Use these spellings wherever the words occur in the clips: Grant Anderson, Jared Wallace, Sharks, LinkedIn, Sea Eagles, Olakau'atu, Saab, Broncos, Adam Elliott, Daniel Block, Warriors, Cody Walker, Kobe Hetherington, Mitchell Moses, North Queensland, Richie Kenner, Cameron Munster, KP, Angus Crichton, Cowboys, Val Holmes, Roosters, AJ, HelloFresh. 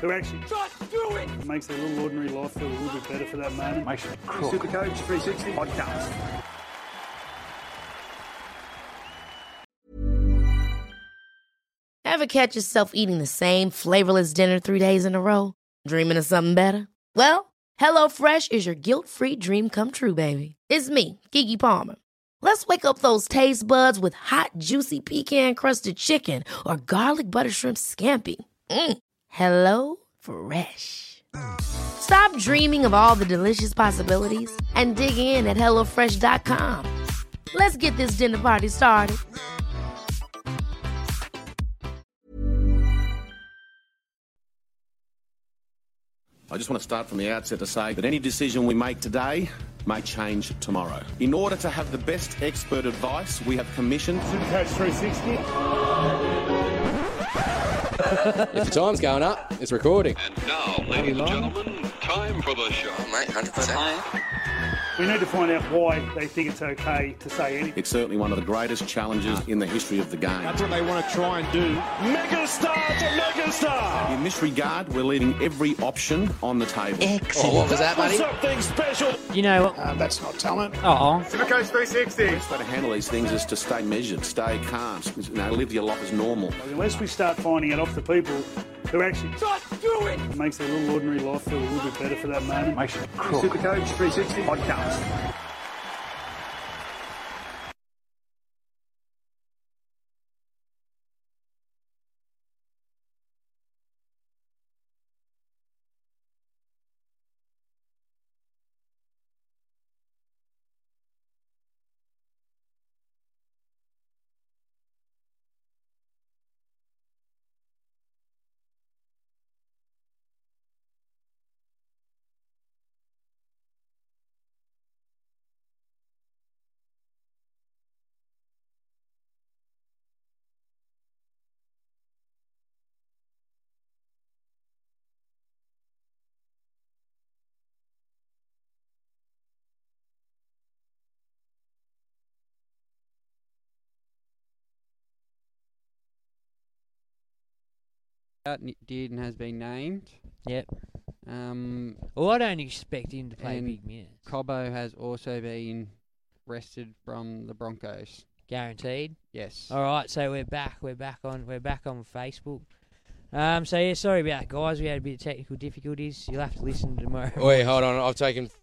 who actually just do it, it makes their little ordinary life feel a little bit better for that moment. Makes it cool. Supercoach 360 podcast. Ever catch yourself eating the same flavorless dinner 3 days in a row? Dreaming of something better? Well, HelloFresh is your guilt-free dream come true, baby. It's me, Keke Palmer. Let's wake up those taste buds with hot, juicy pecan-crusted chicken or garlic butter shrimp scampi. Mm. HelloFresh. Stop dreaming of all the delicious possibilities and dig in at HelloFresh.com. Let's get this dinner party started. I just want to start from the outset to say that any decision we make today may change tomorrow. In order to have the best expert advice, we have commissioned... Supercoach 360. If the time's going up, it's recording. And now, ladies and gentlemen, time for the show. Oh, mate, 100%. We need to find out why they think it's okay to say anything. It's certainly one of the greatest challenges in the history of the game. That's what they want to try and do. Megastar to megastar! In this regard, we're leaving every option on the table. Excellent. Oh, what was that, buddy? Something special. You know what? That's not talent. Uh-oh. Supercoach 360. The best way to handle these things is to stay measured, stay calm, you know, live your life as normal. Unless we start finding it off the people who actually just do it, it makes their little ordinary life feel a little bit better for that moment. Makes it cool. Supercoach 360 podcast. Did and has been named. Yep. Well, I don't expect him to play big minutes. Cobbo has also been rested from the Broncos. Guaranteed. Yes. All right. So we're back on Facebook. Sorry about that, guys. We had a bit of technical difficulties. You'll have to listen tomorrow. Wait, hold on.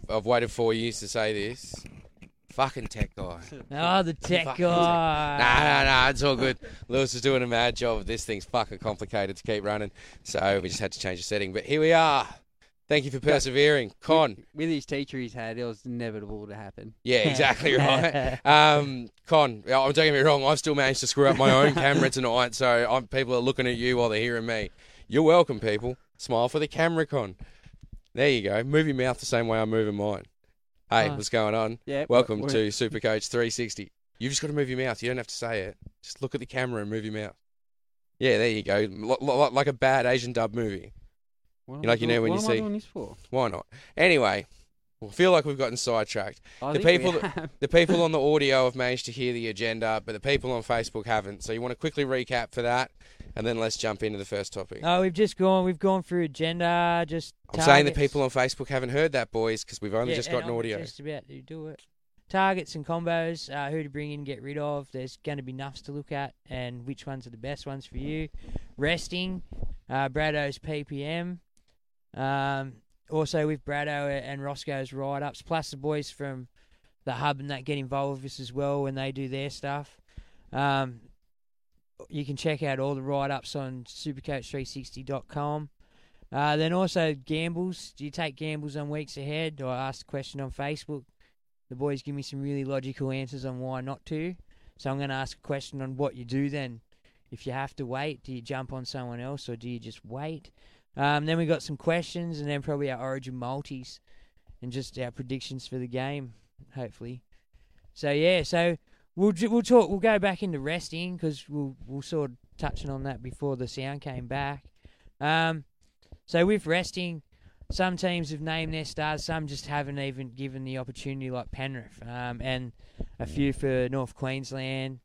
I've waited 4 years to say this. Fucking tech guy. Oh, the tech guy. Nah, it's all good. Lewis is doing a mad job. This thing's fucking complicated to keep running. So we just had to change the setting. But here we are. Thank you for persevering. Con. With his teacher he's had, it was inevitable to happen. Yeah, exactly right. Con, don't get me wrong, I've still managed to screw up my own camera tonight. So people are looking at you while they're hearing me. You're welcome, people. Smile for the camera, Con. There you go. Move your mouth the same way I'm moving mine. Hey, what's going on? Yeah, welcome to Supercoach 360. You've just got to move your mouth. You don't have to say it. Just look at the camera and move your mouth. Yeah, there you go. Like a bad Asian dub movie. What am I doing this for? Why not? Anyway, I feel like we've gotten sidetracked. The people on the audio have managed to hear the agenda, but the people on Facebook haven't. So you want to quickly recap for that, and then let's jump into the first topic. Oh, we've gone through agenda. I'm saying the people on Facebook haven't heard that, boys, because we've only just gotten audio. Just about to do it. Targets and combos, who to bring in, get rid of. There's going to be nuffs to look at, and which ones are the best ones for you. Resting, Brado's PPM. Also with Brado and Roscoe's write-ups, plus the boys from the hub and that get involved with us as well when they do their stuff. You can check out all the write-ups on supercoach360.com. Then also gambles. Do you take gambles on weeks ahead? I asked a question on Facebook. The boys give me some really logical answers on why not to. So I'm going to ask a question on what you do then. If you have to wait, do you jump on someone else or do you just wait? Then we got some questions and then probably our Origin multis and just our predictions for the game, hopefully. So, yeah, so we'll talk. We'll go back into resting because we'll sort of touching on that before the sound came back. So with resting, some teams have named their stars. Some just haven't even given the opportunity, like Penrith, and a few for North Queensland.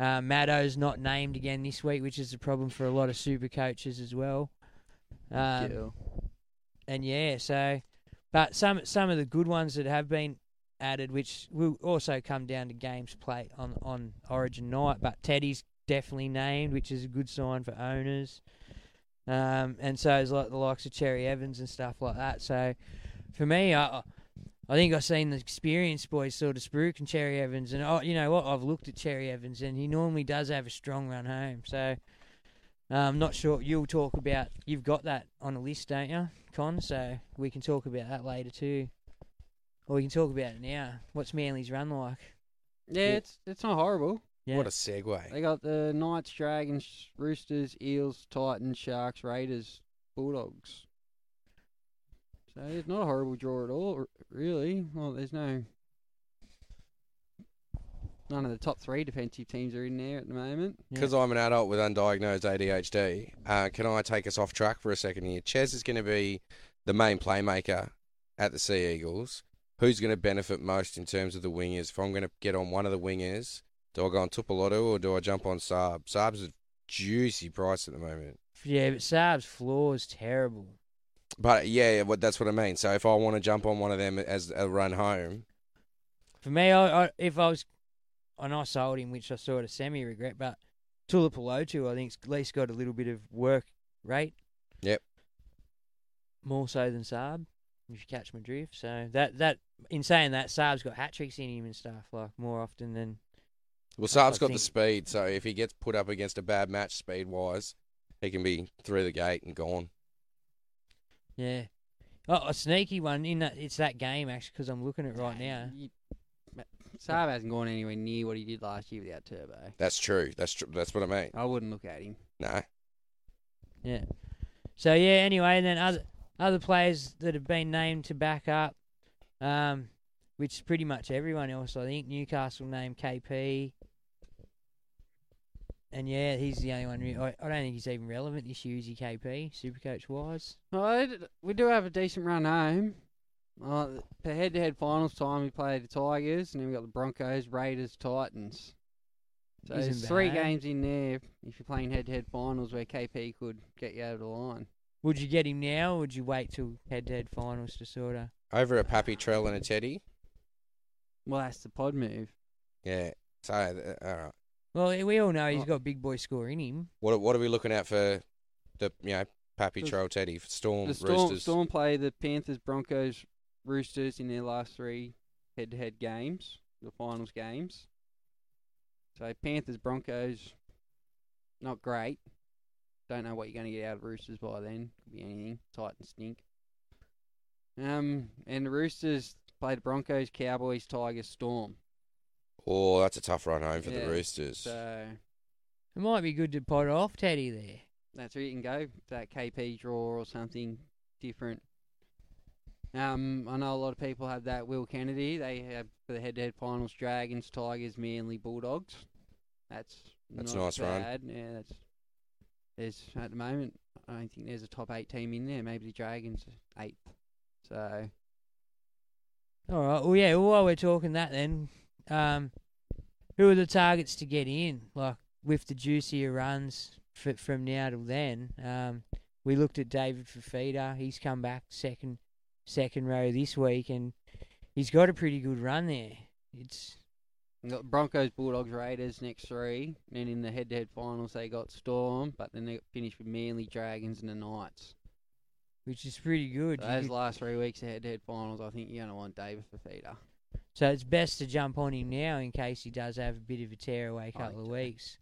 Maddo's not named again this week, which is a problem for a lot of super coaches as well. And yeah, so but some of the good ones that have been added, which will also come down to games played on Origin night. But Teddy's definitely named, which is a good sign for owners. And so it's like the likes of Cherry Evans and stuff like that. So for me, I think I've seen the experienced boys sort of spruik and Cherry Evans. And you know what? I've looked at Cherry Evans and he normally does have a strong run home. So I'm not sure you'll talk about, you've got that on a list, don't you, Con? So we can talk about that later too. Or we can talk about it now. What's Manly's run like? Yeah, it's not horrible. Yeah. What a segue. They got the Knights, Dragons, Roosters, Eels, Titans, Sharks, Raiders, Bulldogs. So it's not a horrible draw at all, really. Well, there's none of the top three defensive teams are in there at the moment. Because I'm an adult with undiagnosed ADHD, can I take us off track for a second here? Chess is going to be the main playmaker at the Sea Eagles. Who's going to benefit most in terms of the wingers? If I'm going to get on one of the wingers... Do I go on Tupelotu or do I jump on Saab? Saab's a juicy price at the moment. Yeah, but Saab's floor is terrible. But, yeah, that's what I mean. So if I want to jump on one of them as a run home. For me, if I was... And I sold him, which I sort of semi-regret, but Tupelotu, I think, at least got a little bit of work rate. Yep. More so than Saab, if you catch my drift. So that in saying that, Saab's got hat-tricks in him and stuff, like, more often than... Well, Saab's got the speed, so if he gets put up against a bad match speed-wise, he can be through the gate and gone. Yeah. Oh, a sneaky one. It's that game, actually, because I'm looking at it right now. Saab hasn't gone anywhere near what he did last year without Turbo. That's true. That's what I mean. I wouldn't look at him. No. Yeah. So, yeah, anyway, and then other players that have been named to back up, which is pretty much everyone else, I think. Newcastle named KP. And, yeah, he's the only one. I don't think he's even relevant this year, is he, KP, Supercoach-wise? Well, we do have a decent run home. The head-to-head finals time, we played the Tigers, and then we got the Broncos, Raiders, Titans. So there's three games in there if you're playing head-to-head finals where KP could get you over the line. Would you get him now, or would you wait till head-to-head finals to sort of... Over a Pappy Trell and a Teddy? Well, that's the pod move. Yeah. So, all right. Well, we all know he's got big boy score in him. What are we looking at for the Pappy Trell, Teddy, Storm, Roosters? Storm play the Panthers, Broncos, Roosters in their last three head-to-head games, the finals games. So Panthers, Broncos, not great. Don't know what you're going to get out of Roosters by then. Could be anything. Titans stink. And the Roosters played Broncos, Cowboys, Tigers, Storm. Oh, that's a tough run home for the Roosters. So it might be good to pot off Teddy there. That's where you can go. That KP draw or something different. I know a lot of people have that Will Kennedy. They have for the head-to-head finals, Dragons, Tigers, Manly, Bulldogs. That's not nice bad. Run. Yeah, at the moment, I don't think there's a top 8 team in there. Maybe the Dragons 8th. So, all right. Well, yeah. Well, while we're talking that, then, who are the targets to get in? Like with the juicier runs from now till then. We looked at David Fifita. He's come back second row this week, and he's got a pretty good run there. Got Broncos, Bulldogs, Raiders next three, and then in the head-to-head finals they got Storm, but then they got finished with Manly, Dragons, and the Knights. Which is pretty good. So those last 3 weeks of head-to-head finals, I think you're going to want David Fifita. So it's best to jump on him now in case he does have a bit of a tearaway couple of weeks.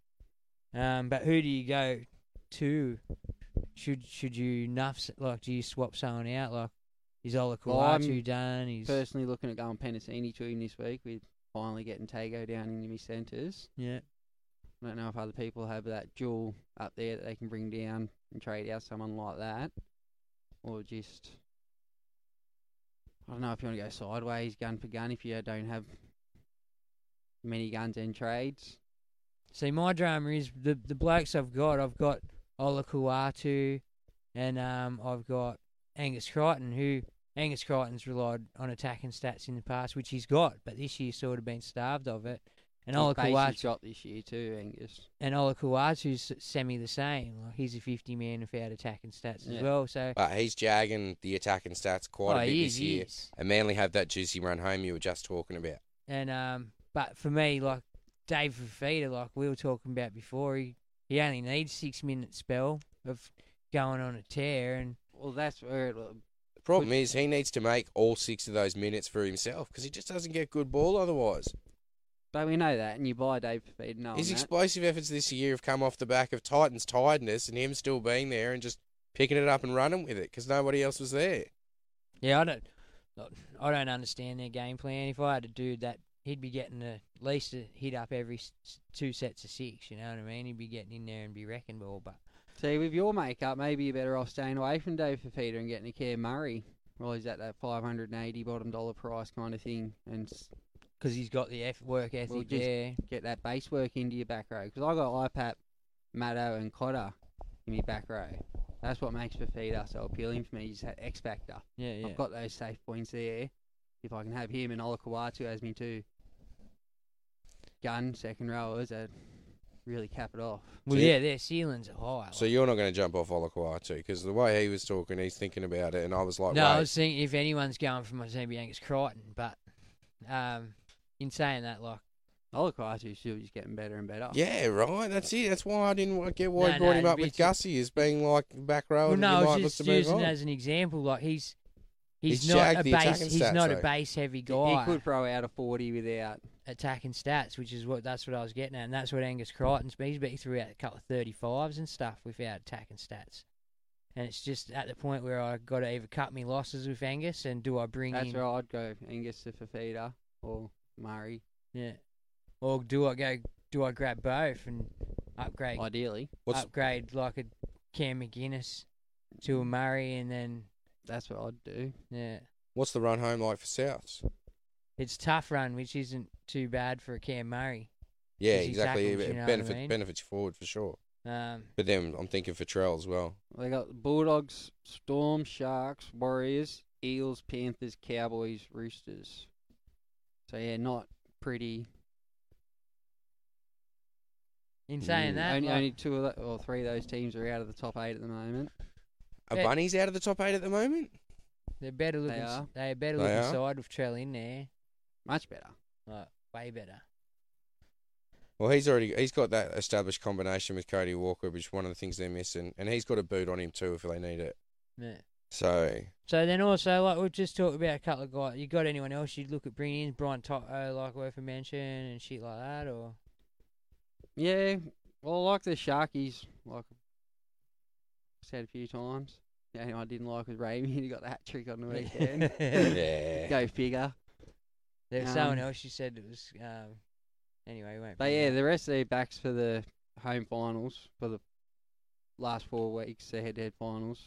But who do you go to Should you nuff, like, do you swap someone out? Like, is Olakau'atu done? He's personally looking at going Penasini to him this week with finally getting Tago down into my centres. Yeah. I don't know if other people have that jewel up there that they can bring down and trade out someone like that. Or just, I don't know if you want to go sideways, gun for gun, if you don't have many guns and trades. See, my drama is the blokes I've got Olakau'atu, and I've got Angus Crichton, who Angus Crichton's relied on attacking stats in the past, which he's got, but this year's sort of been starved of it. And Olakau'atu's got this year too, Angus. And Olakau'atu's semi the same. Like, he's a 50-man without attacking stats as well. So, but he's jagging the attacking stats quite a bit this year. And Manly have that juicy run home you were just talking about. And but for me, like David Fifita, like we were talking about before, he only needs 6 minute spell of going on a tear. And well, that's where it. The problem is he needs to make all 6 of those minutes for himself because he just doesn't get good ball otherwise. But we know that, and you buy Dave Feed. His explosive efforts this year have come off the back of Titans' tiredness and him still being there and just picking it up and running with it because nobody else was there. Yeah, I don't understand their game plan. If I had to do that, he'd be getting at least a hit up every 2 sets of 6. You know what I mean? He'd be getting in there and be wrecking ball. But see, with your makeup, maybe you're better off staying away from Dave Fifita and getting a Cam Murray. Well, he's at that $580 bottom dollar price kind of thing, and. Because he's got the work ethic there. Get that base work into your back row. Because I got IPAP, Maddo and Cotter in my back row. That's what makes Fifita so appealing for me. He's that X factor. Yeah. I've got those safe points there. If I can have him and Olakau'atu as me too. Gun, second rowers, that really cap it off. Well, so their ceilings are high. So you're not going to jump off Olakau'atu? Because the way he was talking, he's thinking about it. And I was like, no, wait. I was thinking if anyone's going for my Zambi Angus Crichton, but... in saying that, like... Olakau'atu's still just getting better and better. Yeah, right. That's it. That's why I didn't get why he brought him up with Gussie as being like back row. Well, no, I was just using as an example. Like, he's not a base-heavy guy. He could throw out a 40 without... attacking stats, which is that's what I was getting at. And that's what Angus Crichton's been. He threw out a couple of 35s and stuff without attacking stats. And it's just at the point where I got to either cut me losses with Angus and do I bring in... That's right. I'd go Angus to Fifita. Or Murray. Yeah. Or do I grab both and upgrade? Ideally. Upgrade like a Cam McGuinness to a Murray and then... That's what I'd do. Yeah. What's the run home like for Souths? It's tough run, which isn't too bad for a Cam Murray. Yeah, exactly. It benefits you forward for sure. But then I'm thinking for Trell as well. They got Bulldogs, Storm, Sharks, Warriors, Eels, Panthers, Cowboys, Roosters. So, yeah, not pretty. In saying that... Only 2 of or 3 of those teams are out of the top 8 at the moment. Are Bunnies out of the top 8 at the moment? They're better looking. They're better looking side with Trell in there. Much better. Like, way better. Well, he's got that established combination with Cody Walker, which is one of the things they're missing. And he's got a boot on him too if they need it. Yeah. So then also, like, we'll just talk about a couple of guys. You got anyone else you'd look at bringing in? Brian Toto, like worth a mention and shit like that, or? Yeah, well, like the Sharkies, like I've said a few times. The only one I didn't like was Ramey. He got the hat trick on the weekend. Yeah. Go figure. There was someone else you said it was, anyway, we won't. But yeah, the rest of their backs for the home finals, for the last 4 weeks, the head-to-head finals.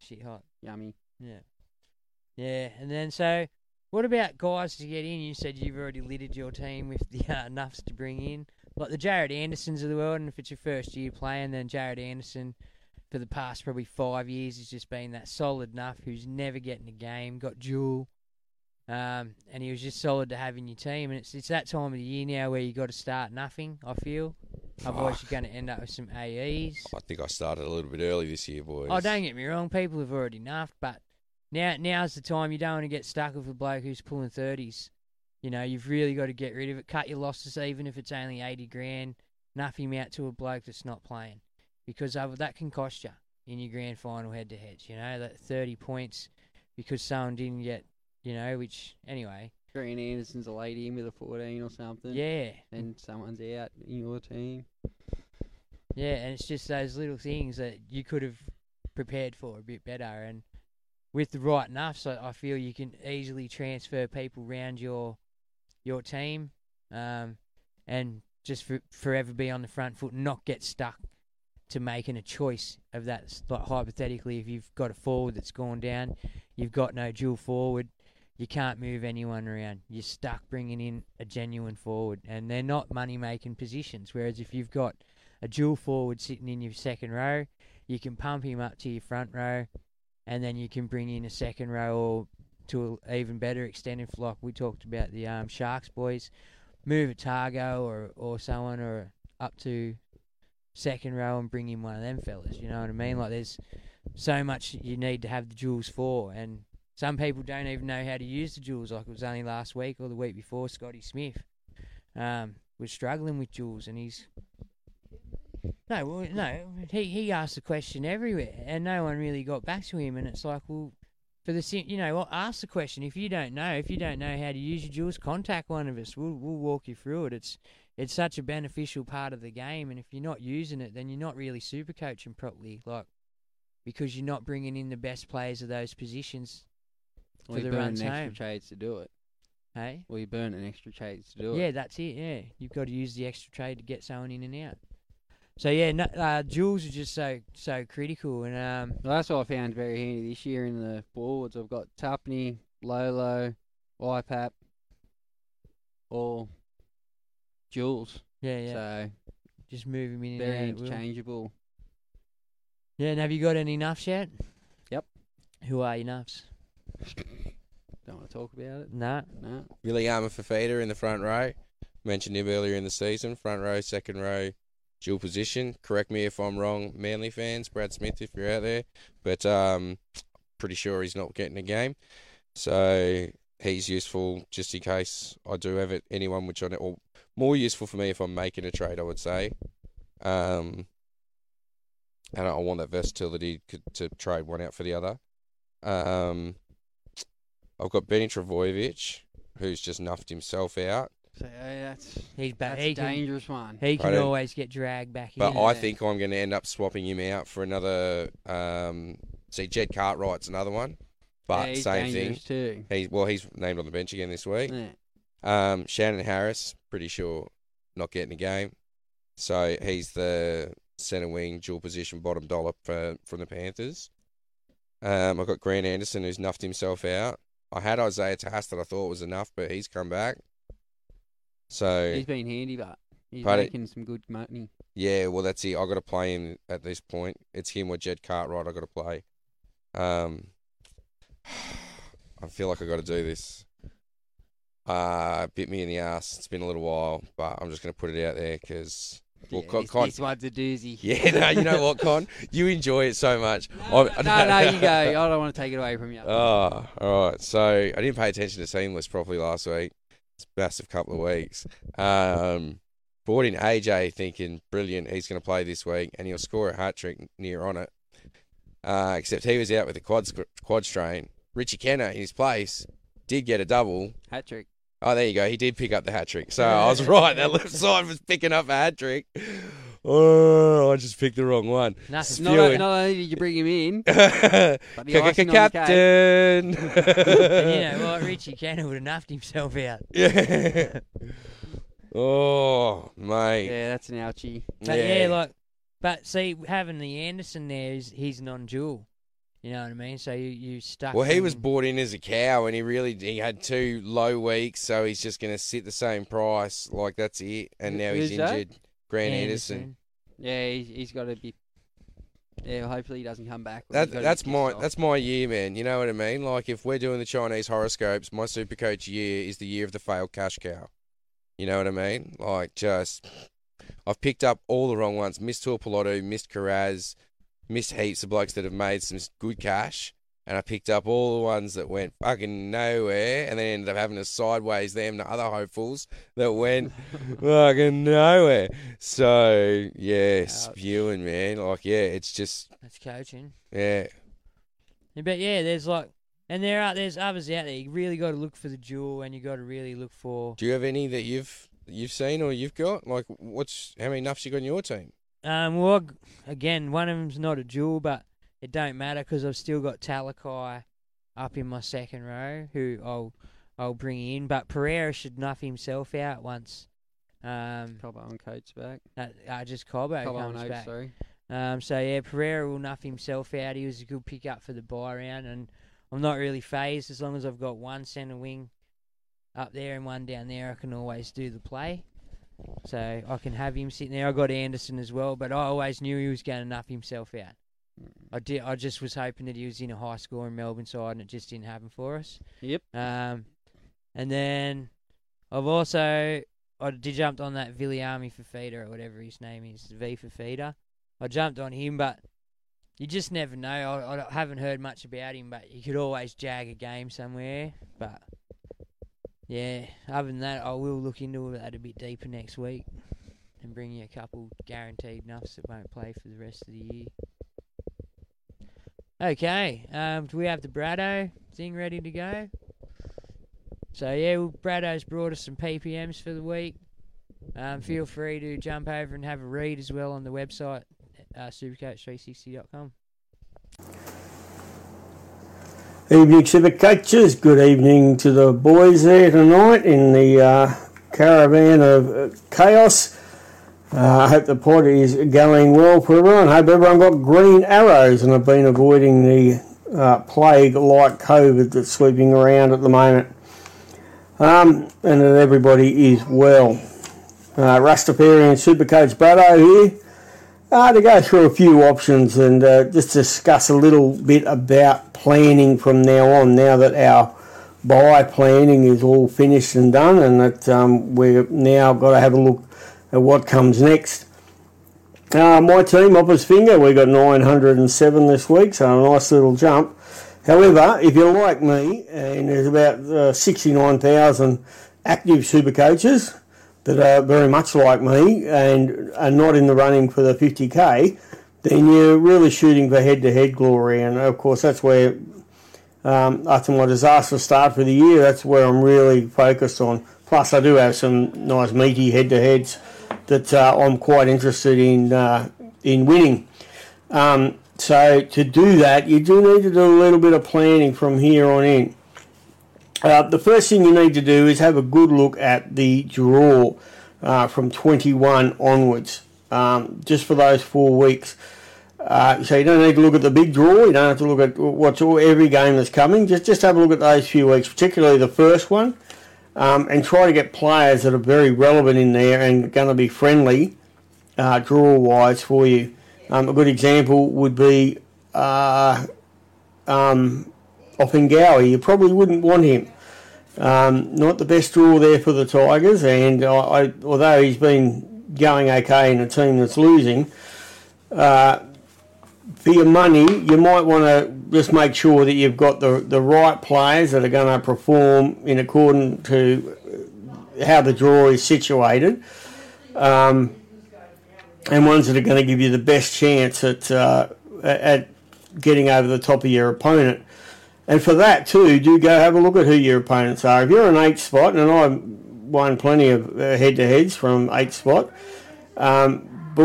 Shit hot. Yummy. Yeah. Yeah, and then so, what about guys to get in? You said you've already littered your team with the nuffs to bring in. Like the Jared Andersons of the world, and if it's your first year playing, then Jared Anderson, for the past probably 5 years, has just been that solid nuff who's never getting a game, got dual, and he was just solid to have in your team. And it's that time of the year now where you got to start nuffing, I feel. Otherwise, you're going to end up with some AEs. I think I started a little bit early this year, boys. Oh, don't get me wrong. People have already nuffed, but now's the time. You don't want to get stuck with a bloke who's pulling 30s. You know, you've really got to get rid of it. Cut your losses, even if it's only 80 grand. Nuff him out to a bloke that's not playing. Because that can cost you in your grand final head-to-heads. You know, that 30 points because someone didn't get, you know, which, anyway... Green Anderson's a lady in with a 14 or something. Yeah. And someone's out in your team. Yeah, and it's just those little things that you could have prepared for a bit better. And with the right nuffs, I feel you can easily transfer people around your team, and just forever be on the front foot and not get stuck to making a choice of that. Like, hypothetically, if you've got a forward that's gone down, you've got no dual forward, you can't move anyone around. You're stuck bringing in a genuine forward, and they're not money-making positions. Whereas if you've got a dual forward sitting in your second row, you can pump him up to your front row, and then you can bring in a second row or to an even better extent, if, like we talked about the Sharks boys, move a Targo or someone or up to second row and bring in one of them fellas. You know what I mean? Like, there's so much you need to have the duels for, and some people don't even know how to use the duels. Like, it was only last week or the week before, Scotty Smith was struggling with duels, and he's... He asked the question everywhere, and no one really got back to him. And it's like, well, for the ask the question. If you don't know how to use your duels, contact one of us. We'll walk you through it. It's such a beneficial part of the game, and if you're not using it, then you're not really super coaching properly. Like, because you're not bringing in the best players of those positions for the runs home. We burn extra trades to do it. Hey, we burn an extra trade to do it. Yeah, that's it. Yeah, you've got to use the extra trade to get someone in and out. So, yeah, duels are just so critical. And that's what I found very handy this year in the forwards. I've got Tupney, Lolo, IPAP, all duels. Yeah. So just move them in and out. Very interchangeable. Yeah, and have you got any nuffs yet? Yep. Who are your nuffs? Don't want to talk about it. No. Williama Fifita in the front row. Mentioned him earlier in the season. Front row, second row. Dual position, correct me if I'm wrong, Manly fans, Brad Smith, if you're out there, but pretty sure he's not getting a game. So he's useful just in case I do have it. Anyone which I know, or more useful for me if I'm making a trade, I would say. And I want that versatility to trade one out for the other. I've got Benny Travojevic, who's just nuffed himself out. So, dangerous one. He can always get dragged back in. But I think I'm going to end up swapping him out for another... Jed Cartwright's another one. But same thing. Too. He's named on the bench again this week. Yeah. Shannon Harris, pretty sure not getting a game. So he's the centre wing, dual position, bottom dollar from the Panthers. I've got Grant Anderson, who's nuffed himself out. I had Isaiah Tass that I thought was enough, but he's come back. So he's been handy, but he's making some good money. Yeah, well, that's it. I've got to play him at this point. It's him or Jed Cartwright I've got to play. I feel like I've got to do this. Bit me in the ass. It's been a little while, but I'm just going to put it out there because... Well, this one's a doozy. Yeah, no, you know what, Con? You enjoy it so much. No, you go. I don't want to take it away from you. Oh, all right. So I didn't pay attention to team list properly last week. Massive couple of weeks. Brought in AJ thinking, brilliant, he's going to play this week and he'll score a hat-trick near on it. Except he was out with a quad strain. Richie Kenner, in his place, did get a double. Hat-trick. Oh, there you go. He did pick up the hat-trick. So I was right. That left side was picking up a hat-trick. Oh, I just picked the wrong one. Not only did you bring him in, but the captain. And you know what? Richie Cannon would have nuffed himself out. Yeah. Oh, mate. Yeah, that's an ouchie. But but see, having the Anderson there, he's non-dual. You know what I mean? So you stuck. Well, he was bought in as a cow, and he had two low weeks, so he's just going to sit the same price. Like, that's it. And now he's injured. Grant Anderson. Yeah, he's got to be. Yeah, hopefully he doesn't come back. That's my year, man. You know what I mean? Like, if we're doing the Chinese horoscopes, my Supercoach year is the year of the failed cash cow. You know what I mean? Like, I've picked up all the wrong ones. Missed Tuipulotu, missed Karaz, missed heaps of blokes that have made some good cash. And I picked up all the ones that went fucking nowhere, and then ended up having to sideways them to other hopefuls that went fucking nowhere. So, yeah, ouch. Spewing, man. Like, yeah, it's just... That's coaching. Yeah. But, yeah, there's like... And there's others out there. You really got to look for the duel, and you got to really look for... Do you have any that you've seen or you've got? Like, how many nuffs you got in your team? Well, again, one of them's not a duel, but... It don't matter because I've still got Talakai up in my second row, who I'll bring in. But Pereira should nuff himself out once. Cobbo and Coates back. Just Cobbo comes back. Sorry. So, yeah, Pereira will nuff himself out. He was a good pick-up for the buy round, and I'm not really phased. As long as I've got one centre wing up there and one down there, I can always do the play. So I can have him sitting there. I got Anderson as well, but I always knew he was going to nuff himself out. I just was hoping that he was in a high scoring Melbourne side, and it just didn't happen for us. Yep. And then I've also jumped on that Viliami Fifita or whatever his name is, V Fifita. I jumped on him, but you just never know. I haven't heard much about him, but you could always jag a game somewhere. But yeah, other than that, I will look into that a bit deeper next week and bring you a couple guaranteed nuffs that won't play for the rest of the year. Okay, do we have the Braddo thing ready to go? So, yeah, Braddo's brought us some PPMs for the week. Feel free to jump over and have a read as well on the website, supercoach360.com. Evening, Supercoaches. Good evening to the boys there tonight in the caravan of chaos. I hope the pod is going well for everyone. I hope everyone got green arrows and have been avoiding the plague like COVID that's sweeping around at the moment. And that everybody is well. Rastafarian Supercoach Brado here. To go through a few options and just discuss a little bit about planning from now on, now that our buy planning is all finished and done, and that we've now got to have a look at what comes next. My team, Oppa's Finger, we got 907 this week, so a nice little jump. However, if you're like me, and there's about 69,000 active Supercoaches that are very much like me and are not in the running for the 50k, then you're really shooting for head-to-head glory. And, of course, that's where, after my disastrous start for the year, that's where I'm really focused on. Plus, I do have some nice meaty head-to-heads that I'm quite interested in winning. So to do that, you do need to do a little bit of planning from here on in. The first thing you need to do is have a good look at the draw from 21 onwards, just for those 4 weeks. So you don't need to look at the big draw. You don't have to look at every game that's coming. Just have a look at those few weeks, particularly the first one, and try to get players that are very relevant in there and going to be friendly draw-wise for you. A good example would be Oppengawi. You probably wouldn't want him. Not the best draw there for the Tigers, and although he's been going okay in a team that's losing, for your money, you might want to just make sure that you've got the right players that are going to perform in accordance to how the draw is situated, and ones that are going to give you the best chance at getting over the top of your opponent. And for that too, do go have a look at who your opponents are. If you're an 8 spot, and I've won plenty of head-to-heads from 8 spot, but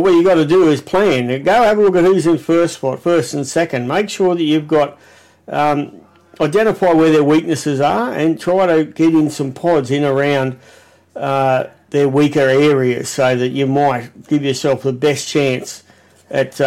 what you got to do is plan. Go have a look at who's in first spot, first and second. Make sure that you've got, identify where their weaknesses are and try to get in some pods in around their weaker areas so that you might give yourself the best chance at...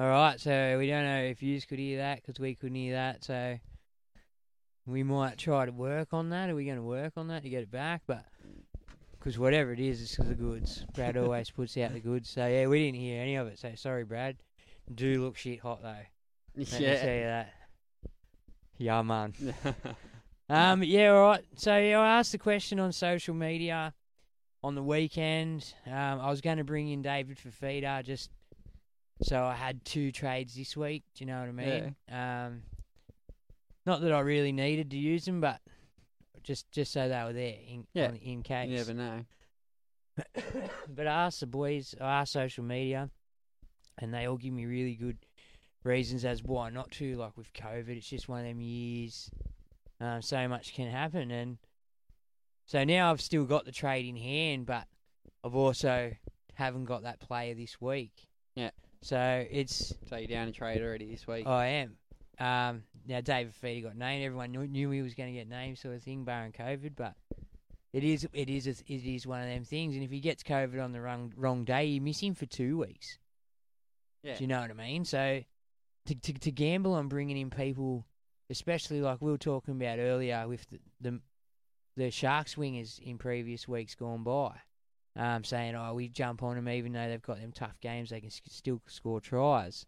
All right, so we don't know if you could hear that because we couldn't hear that. So We might try to work on that. Are we going to work on that to get it back? But because whatever it is, it's the goods. Brad always puts out the goods. So, yeah, we didn't hear any of it. So, sorry, Brad. Do look shit hot, though. Let me tell you that. Yeah, man. Yeah, all right. So, yeah, I asked the question on social media on the weekend. I was going to bring in David Fifita just so I had two trades this week. Do you know what I mean? Yeah. Not that I really needed to use them, but just so they were there in case. You never know. But I asked the boys, I asked social media, and they all give me really good reasons as why not to, like with COVID. It's just one of them years. So much can happen. And so now I've still got the trade in hand, but I've also haven't got that player this week. Yeah. So it's... So you're down a trade already this week? I am. Now, David Fifita got named. Everyone knew he was going to get named, sort of thing, barring COVID. But it is one of them things. And if he gets COVID on the wrong day, you miss him for 2 weeks. Yeah. Do you know what I mean? So to gamble on bringing in people, especially like we were talking about earlier with the Sharks wingers in previous weeks gone by, saying, oh, we jump on them even though they've got them tough games, they can still score tries.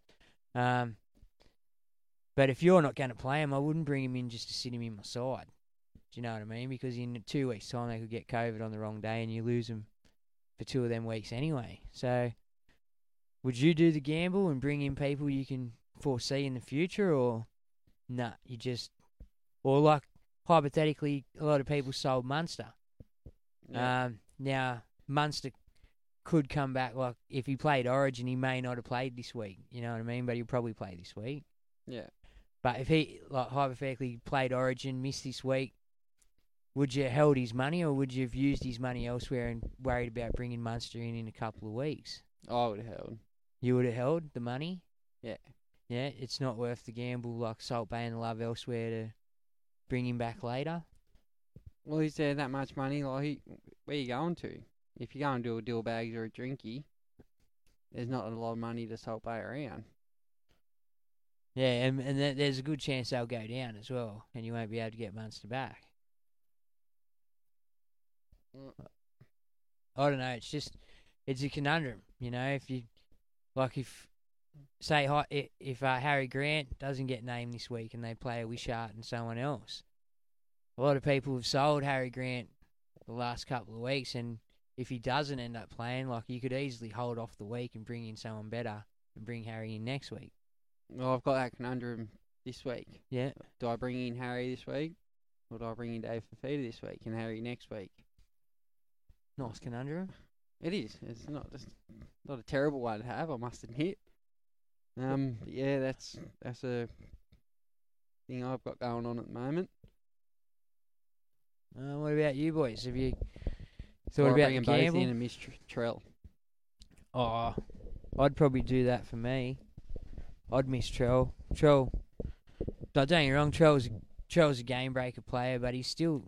But if you're not going to play him, I wouldn't bring him in just to sit him in my side. Do you know what I mean? Because in 2 weeks' time, they could get COVID on the wrong day and you lose them for two of them weeks anyway. So would you do the gamble and bring in people you can foresee in the future, or nah, you just... Or like, hypothetically, a lot of people sold Munster. Yeah. Now, Munster could come back. Like, if he played Origin, he may not have played this week. You know what I mean? But he'll probably play this week. Yeah. But if he, like, hypothetically played Origin, missed this week, would you have held his money, or would you have used his money elsewhere and worried about bringing Munster in a couple of weeks? I would have held. You would have held the money? Yeah. Yeah, it's not worth the gamble, like Salt Bay and Love elsewhere, to bring him back later? Well, is there that much money? Like, where are you going to? If you go and do a deal bags or a drinky, there's not a lot of money to Salt Bay around. Yeah, and there's a good chance they'll go down as well, and you won't be able to get Munster back. I don't know. It's just, it's a conundrum, you know. If you, like, if Harry Grant doesn't get named this week and they play a Wishart and someone else, a lot of people have sold Harry Grant the last couple of weeks, and if he doesn't end up playing, like, you could easily hold off the week and bring in someone better and bring Harry in next week. Well, I've got that conundrum this week. Yeah. Do I bring in Harry this week, or do I bring in Dave Fifita this week and Harry next week? Nice conundrum. It is. It's not just not a terrible one to have, I must admit. Yeah, that's a thing I've got going on at the moment. What about you boys? Have you thought about the gamble? Bring them both in and miss Trell. Oh, I'd probably do that for me. I'd miss Trell. Trell, don't get me wrong, Trell's a game-breaker player, but he's still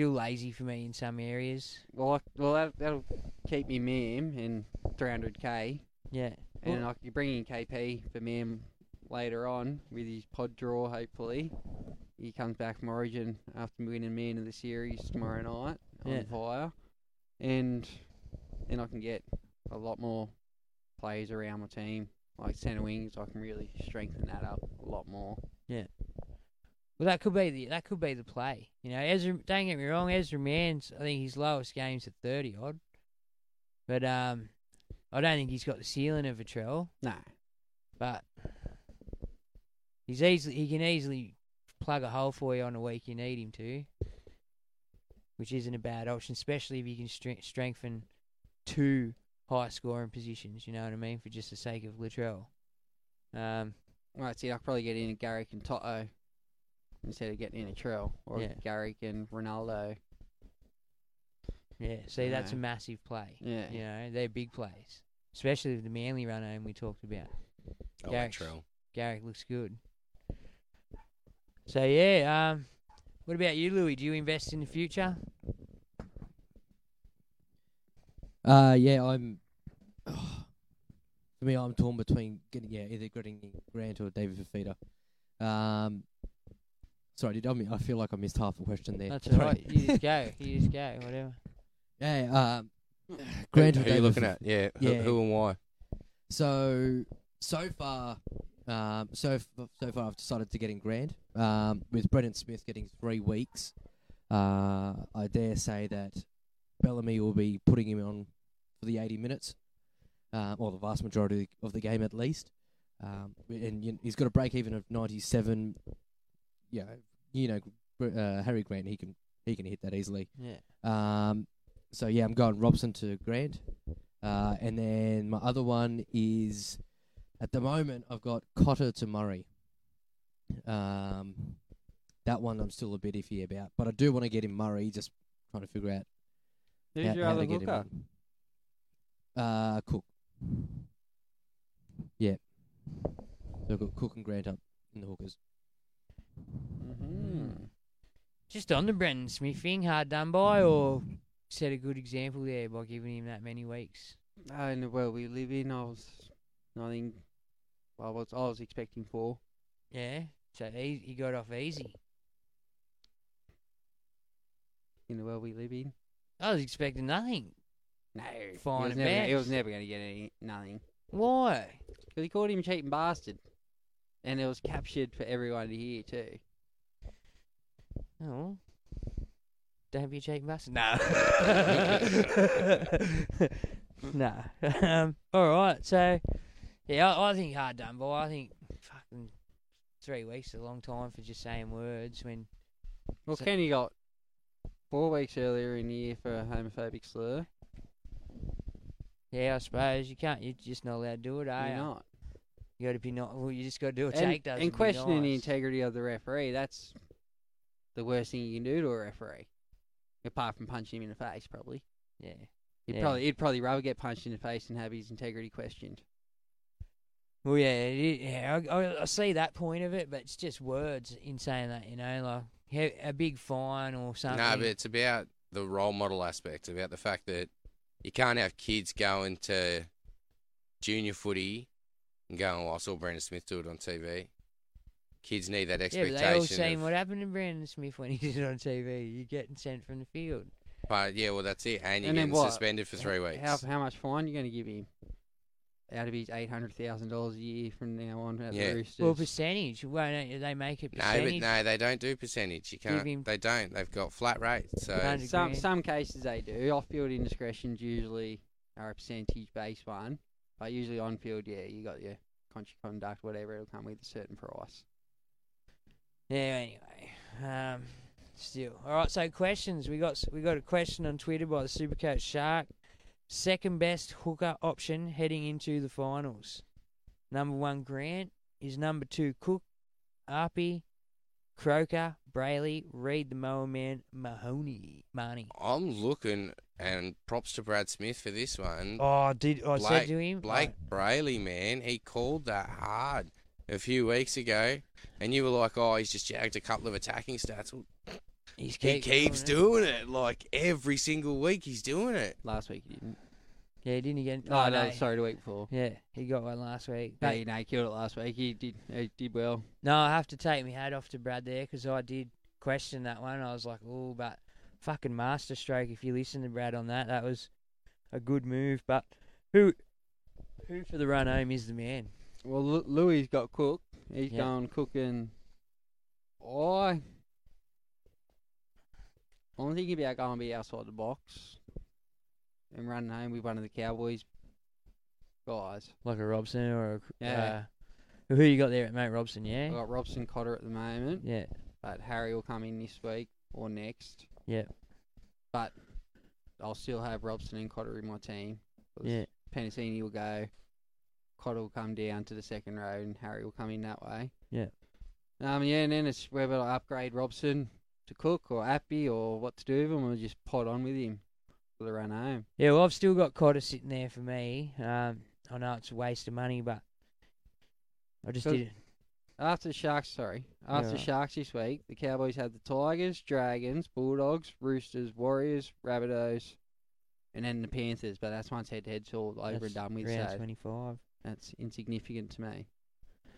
lazy for me in some areas. Well, that'll keep me Mam in 300k. Yeah. And I can bring in KP for Mam later on with his pod draw, hopefully. He comes back from Origin after winning Man of the Series tomorrow night on fire. And then I can get a lot more players around my team. Like centre wings, I can really strengthen that up a lot more. Yeah. Well, that could be the play. You know, Ezra. Don't get me wrong, Ezra Mann's, I think his lowest game's at 30 odd, but I don't think he's got the ceiling of a Trell. No. But he can easily plug a hole for you on a week you need him to, which isn't a bad option, especially if you can strengthen two high-scoring positions, you know what I mean, for just the sake of Latrell. Right, see, I'll probably get in Garrick and Toto instead of getting in a Trell, or Garrick and Ronaldo. Yeah, see, that's a massive play. Yeah. You know, they're big plays, especially with the Manly run home we talked about. I like Trell. Garrick looks good. So, yeah, what about you, Louis? Do you invest in the future? For me, I'm torn between getting either Grant or David Fifita. Sorry, I feel like I missed half a question there. That's all right. You just go. Whatever. Yeah. Grant. Who are you looking at? Yeah. Who and why? So far, I've decided to get in Grant. With Brendan Smith getting 3 weeks, I dare say that Bellamy will be putting him on for the 80 minutes, or the vast majority of the game at least. And he's got a break even of 97. Yeah, Harry Grant, he can hit that easily. Yeah. So yeah, I'm going Robson to Grant, and then my other one is, at the moment, I've got Cotter to Murray. That one I'm still a bit iffy about, but I do want to get him Murray. Just trying to figure out. Who's your other hooker? Cook. Yeah. So I've got Cook and Grant up in the hookers. Mm-hmm. Just on the Brendan Smith thing, hard done by, or set a good example there by giving him that many weeks. In the world we live in, I was expecting 4. Yeah, so he got off easy. In the world we live in, I was expecting nothing. No, he was never going to get nothing. Why? Because he called him cheating bastard. And it was captured for everyone to hear, too. Oh. Don't be a cheating bastard. No. No. All right. So, yeah, I think hard done by. I think fucking 3 weeks is a long time for just saying words. Well, Kenny got 4 weeks earlier in the year for a homophobic slur. Yeah, I suppose. You're just not allowed to do it, are you? You're not. You got to be not. Well, you just got to do what Jake does. And questioning the integrity of the referee—that's the worst thing you can do to a referee, apart from punching him in the face, probably. Yeah. He'd probably rather get punched in the face than have his integrity questioned. Well, I see that point of it, but it's just words in saying that, like a big fine or something. No, but it's about the role model aspect, about the fact that you can't have kids going to junior footy. I saw Brandon Smith do it on TV. Kids need that expectation. Yeah, but they all seen what happened to Brandon Smith when he did it on TV. You're getting sent from the field. But, yeah, well, that's it. And you're getting suspended for 3 weeks. How much fine are you going to give him out of his $800,000 a year from now on at the Roosters? Well, percentage. Well, they make it percentage. No, they don't do percentage. You can't. They don't. They've got flat rates. So some cases they do. Off-field indiscretions usually are a percentage-based one. But usually on field, you got your conscious conduct, whatever, it'll come with a certain price. Yeah, anyway. Still. All right, so questions. We got a question on Twitter by the Supercoach Shark. Second best hooker option heading into the finals. Number 1, Grant. Is number 2, Cook, Arpey, Croker, Brayley, Reed, the Mower Man, Mahoney. I'm looking, and props to Brad Smith for this one. Oh, I said to him? Brayley, man, he called that hard a few weeks ago, and you were like, oh, he's just jagged a couple of attacking stats. Well, he keeps doing it. Like, every single week he's doing it. Last week he didn't. Yeah, he didn't again. No, sorry, the week before. Yeah, he got one last week. But he killed it last week. He did well. No, I have to take my hat off to Brad there because I did question that one. I was like, oh, but fucking masterstroke if you listen to Brad on that. That was a good move. But who for the run home is the man? Well, Louis got Cook. He's going Cook and... I'm thinking about going to be outside the box and running home with one of the Cowboys guys. Like a Robson or a... Yeah. Who you got there, mate? Robson, yeah? I got Robson, Cotter at the moment. Yeah. But Harry will come in this week or next. Yeah. But I'll still have Robson and Cotter in my team. Yeah. Penasini will go. Cotter will come down to the second row and Harry will come in that way. Yeah. And then it's whether I upgrade Robson to Cook or Appy or what to do with him or just pod on with him. The run home. Yeah, well, I've still got Cotter sitting there for me. I know it's a waste of money, but I just did it. After Sharks this week, the Cowboys had the Tigers, Dragons, Bulldogs, Roosters, Warriors, Rabbitohs, and then the Panthers. But that's once head-to-head's all over and done with. Round 25. That's insignificant to me.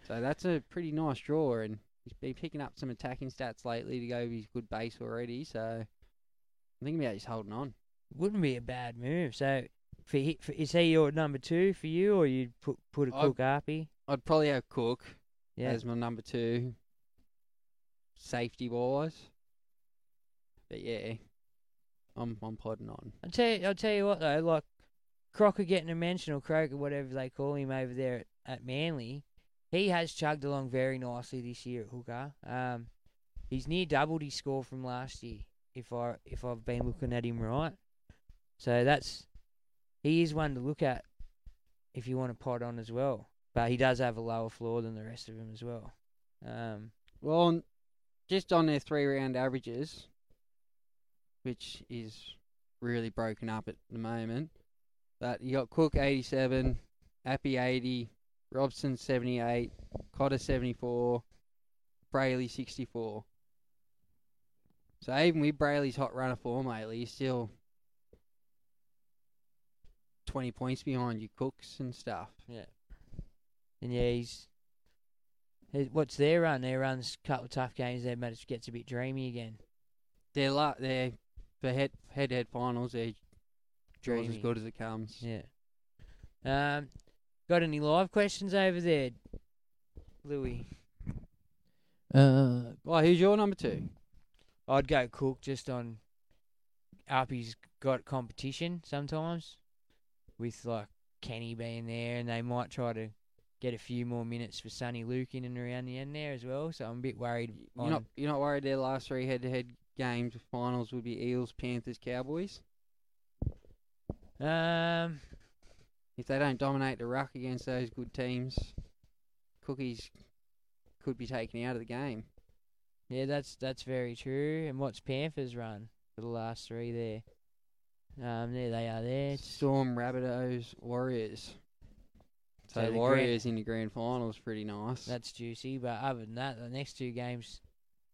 So that's a pretty nice draw, and He's been picking up some attacking stats lately to go with his good base already, so I'm thinking about just holding on. Wouldn't be a bad move. So, for is he your number two for you, or you'd put a Cook Arpy? I'd probably have Cook as my number two, safety-wise. But, yeah, I'm podding on. I'll tell you what, though, like, Crocker getting a mention, or Croker, whatever they call him over there at Manly, he has chugged along very nicely this year at hooker. He's near doubled his score from last year, if I've been looking at him right. So he is one to look at if you want to pod on as well. But he does have a lower floor than the rest of them as well. Well, just on their 3-round averages, which is really broken up at the moment. But you got Cook 87, Appy 80, Robson 78, Cotter 74, Brayley 64. So even with Brayley's hot run of form lately, he's still 20 points behind your Cooks and stuff. Yeah. And yeah, what's their run? Their run's a couple of tough games. Their match gets a bit dreamy again. They're for head-to-head finals. They're dreams as good as it comes. Yeah. Got any live questions over there, Louis? Who's your number two? I'd go Cook just on Arpy's got competition sometimes with like Kenny being there, and they might try to get a few more minutes for Sonny Luke in and around the end there as well. So I'm a bit worried. You're not worried their last 3 head-to-head games with finals would be Eels, Panthers, Cowboys? If they don't dominate the ruck against those good teams, Cookies could be taken out of the game. Yeah, that's very true. And what's Panthers run for the last 3 there? There they are there. Storm, Rabbitohs, Warriors. So Warriors in the grand final is pretty nice. That's juicy, but other than that, the next 2 games...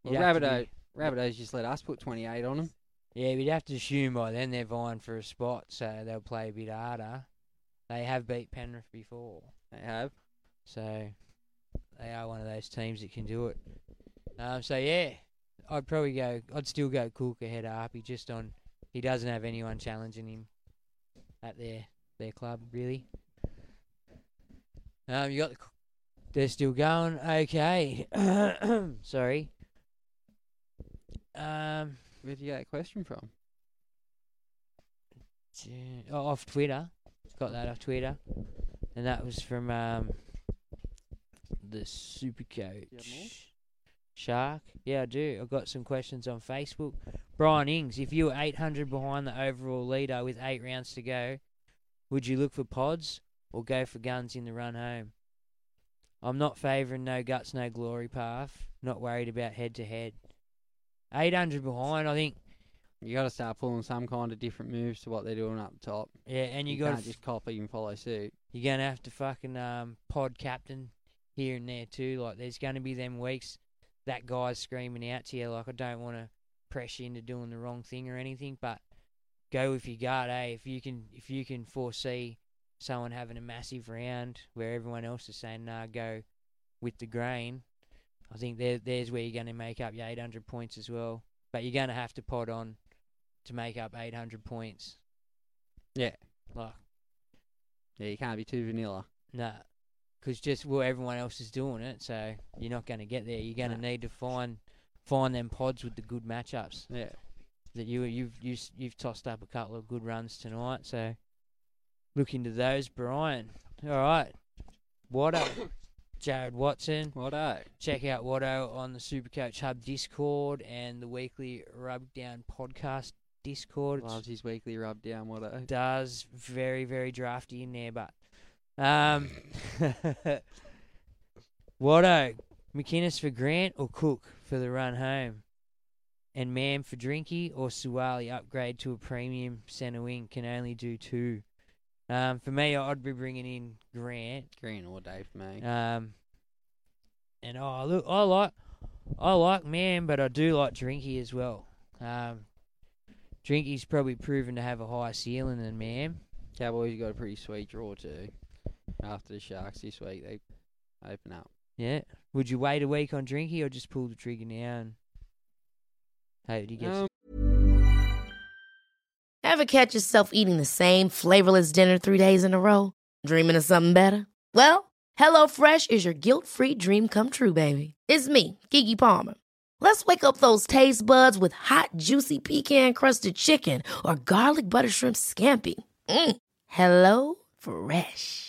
Well, Rabbitohs just let us put 28 on them. Yeah, we'd have to assume by then they're vying for a spot, so they'll play a bit harder. They have beat Penrith before. They have. So they are one of those teams that can do it. I'd probably go. I'd still go Cook ahead of Arpy just on. He doesn't have anyone challenging him at their club really. They're still going. Okay. Sorry. Where did you get that question from? Off Twitter. Got that off Twitter, and that was from the Supercoach Shark. Yeah, I do. I've got some questions on Facebook. Brian Ings, if you were 800 behind the overall leader with 8 rounds to go, would you look for pods or go for guns in the run home? I'm not favouring no guts, no glory path. Not worried about head to head. 800 behind, I think. You got to start pulling some kind of different moves to what they're doing up top. Yeah, and you got to just copy and follow suit. You're going to have to fucking pod captain here and there too. Like, there's going to be them weeks that guy's screaming out to you, like, I don't want to press you into doing the wrong thing or anything, but go with your gut, eh? If you can foresee someone having a massive round where everyone else is saying, nah, go with the grain, I think there's where you're going to make up your 800 points as well. But you're going to have to pod on to make up 800 points. Yeah. Like. Yeah, you can't be too vanilla. Nah. Because everyone else is doing it, so you're not going to get there. You're going to need to find them pods with the good matchups. Yeah. That you've tossed up a couple of good runs tonight, so look into those, Brian. All right. Watto. Jared Watson. Watto. Check out Watto on the Supercoach Hub Discord and the Weekly Rubdown Podcast Discord. Loves his Weekly Rubdown, Watto. Does. Very, very drafty in there, but... Watto, McInnes for Grant or Cook for the run home? And Mam for Drinky or Suwali upgrade to a premium centre wing? Can only do 2. For me, I'd be bringing in Grant. Grant all day for me. I like Man, but I do like Drinky as well. Drinky's probably proven to have a higher ceiling than Man. Cowboys got a pretty sweet draw too. After the Sharks this week, they open up. Yeah. Would you wait a week on Drinky or just pull the trigger now and hope you get some? Ever catch yourself eating the same flavorless dinner 3 days in a row? Dreaming of something better? Well, HelloFresh is your guilt-free dream come true, baby. It's me, Keke Palmer. Let's wake up those taste buds with hot, juicy pecan-crusted chicken or garlic butter shrimp scampi. Mm. Hello Fresh.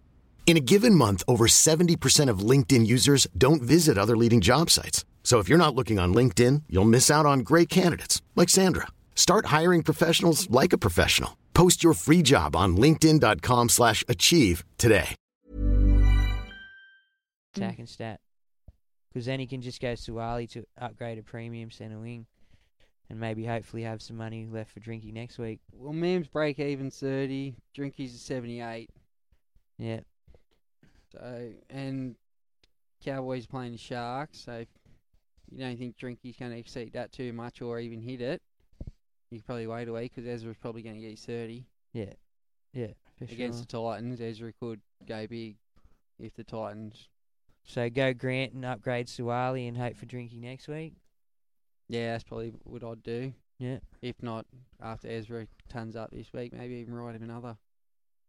In a given month, over 70% of LinkedIn users don't visit other leading job sites. So if you're not looking on LinkedIn, you'll miss out on great candidates like Sandra. Start hiring professionals like a professional. Post your free job on linkedin.com/achieve today. Attacking stat. Because then he can just go Suwali to upgrade a premium centre wing and maybe hopefully have some money left for Drinky next week. Well, Mam's break even 30. Drinky's a 78. Yeah. So, and Cowboys playing the Sharks, so you don't think Drinky's going to exceed that too much or even hit it. You could probably wait a week because Ezra's probably going to get 30. Yeah, yeah. Against the Titans, Ezra could go big if the Titans. So go Grant and upgrade Suwali and hope for Drinky next week? Yeah, that's probably what I'd do. Yeah. If not, after Ezra turns up this week, maybe even ride him another.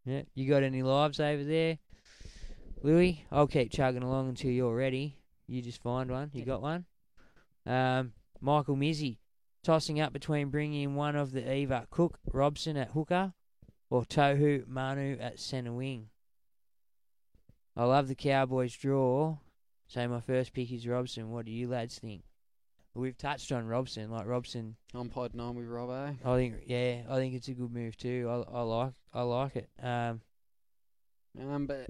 Yeah. You got any lives over there? Louis, I'll keep chugging along until you're ready. You just find one. You got one? Michael Mizzy, tossing up between bringing in one of the either Cook, Robson at hooker, or Tohu Manu at centre wing. I love the Cowboys draw, so my first pick is Robson. What do you lads think? We've touched on Robson, like Robson. I'm podding on with Robbo. I think it's a good move too. I like it. But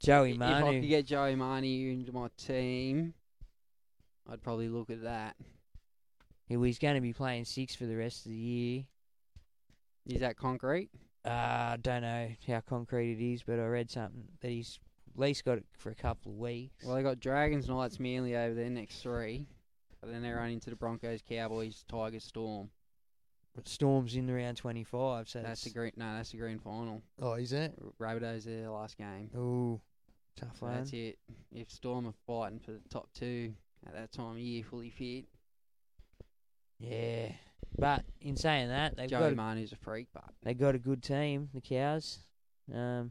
Joey Manu. If I could get Joey Manu into my team, I'd probably look at that. He's going to be playing six for the rest of the year. Is that concrete? I don't know how concrete it is, but I read something that he's at least got it for a couple of weeks. Well, they got Dragons, Knights, Manly over their next three, but then they're running into the Broncos, Cowboys, Tigers, Storm. But Storm's in the round 25, so that's the grand final. Oh, is it? Rabbitohs are their last game. Ooh, tough one. That's it. If Storm are fighting for the top two at that time of year, fully fit. Yeah, but in saying that, they've Joey Manu's a freak, but they got a good team, the Cows. No,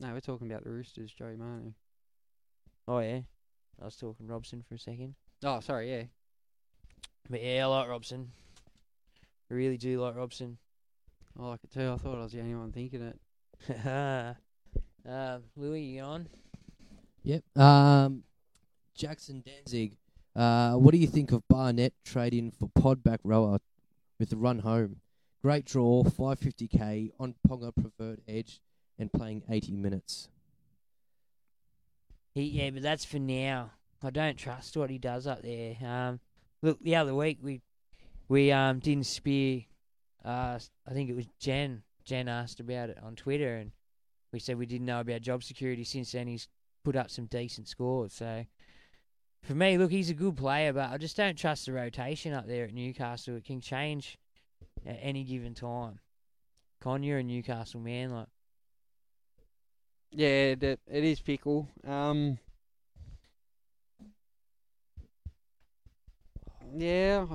we're talking about the Roosters, Joey Manu. Oh yeah, I was talking Robson for a second. Oh, sorry, yeah. But yeah, I like Robson. I really do like Robson. I like it too. I thought I was the only one thinking it. Louis, you on? Yep. Jackson Danzig. What do you think of Barnett trading for Podback Rower with the run home? Great draw, 550k on Ponga preferred edge and playing 80 minutes. Yeah, but that's for now. I don't trust what he does up there. Look, the other week we didn't spear. I think it was Jen. Jen asked about it on Twitter, and we said we didn't know about job security. Since then, he's put up some decent scores. So, for me, look, he's a good player, but I just don't trust the rotation up there at Newcastle. It can change at any given time. Konya and Newcastle, man, like. Yeah, it is fickle. Yeah.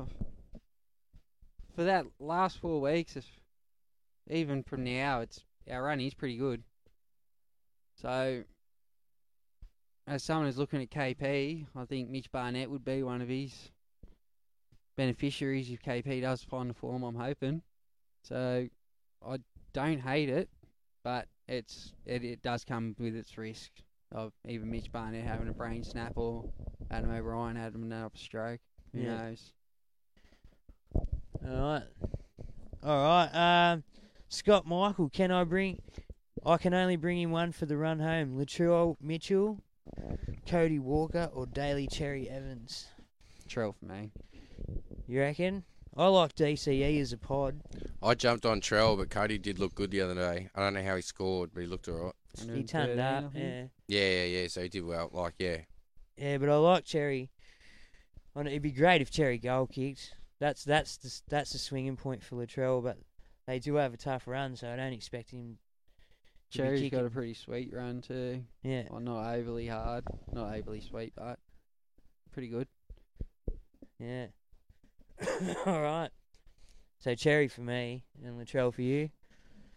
For that last 4 weeks, even from now, our run is pretty good. So, as someone who's looking at KP, I think Mitch Barnett would be one of his beneficiaries if KP does find the form, I'm hoping. So, I don't hate it, but it does come with its risk of even Mitch Barnett having a brain snap or Adam O'Brien having an upper stroke. Who knows? All right. Scott Michael, I can only bring in one for the run home. Latrell Mitchell, Cody Walker, or Daly Cherry Evans. Latrell for me. You reckon? I like DCE as a pod. I jumped on Trell, but Cody did look good the other day. I don't know how he scored, but he looked all right. He turned up, yeah. Yeah, so he did well, like, yeah. Yeah, but I like Cherry. I know, it'd be great if Cherry goal kicked. That's the swinging point for Latrell, but they do have a tough run, so I don't expect him to Cherry's be got a pretty sweet run, too. Yeah. Well, not overly hard, not overly sweet, but pretty good. Yeah. All right. So Cherry for me and Latrell for you.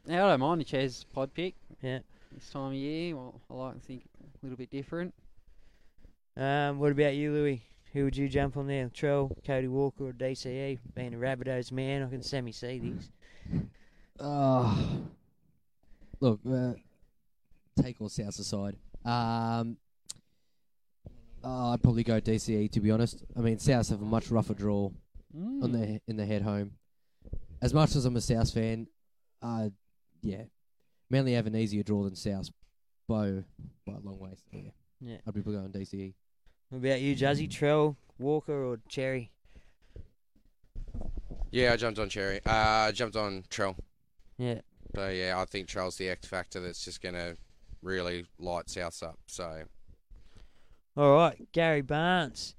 Yeah, I don't mind the Chaz pod pick. Yeah. This time of year, well, I like to think a little bit different. What about you, Louis? Who would you jump on there? Latrell, Cody Walker, or DCE? Being a Rabbitohs man, I can semi-see these. Look, take all Souths aside. I'd probably go DCE, to be honest. I mean, Souths have a much rougher draw on their, in the head home. As much as I'm a Souths fan, yeah, Manly have an easier draw than Souths by a long way. So yeah. I'd be going DCE. What about you, Jazzy? Trell, Walker, or Cherry? Yeah, I jumped on Cherry. I jumped on Trell. Yeah. So, yeah, I think Trell's the X factor that's just going to really light Souths up, so... All right, Gary Barnes.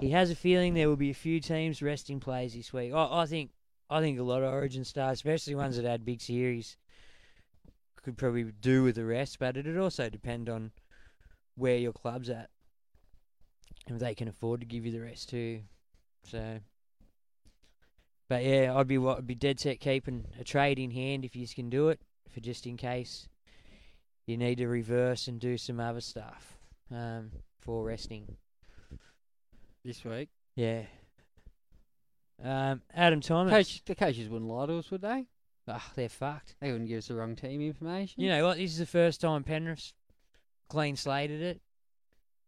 He has a feeling there will be a few teams resting plays this week. I think a lot of Origin stars, especially ones that had big series, could probably do with a rest, but it'd also depend on where your club's at. If they can afford to give you the rest too. So, but yeah, I'd be dead set keeping a trade in hand if you can do it, for just in case you need to reverse and do some other stuff. For resting this week, yeah. Adam Thomas. The coaches wouldn't lie to us, would they? Oh, they're fucked. They wouldn't give us the wrong team information. You know what? This is the first time Penrith clean slated it.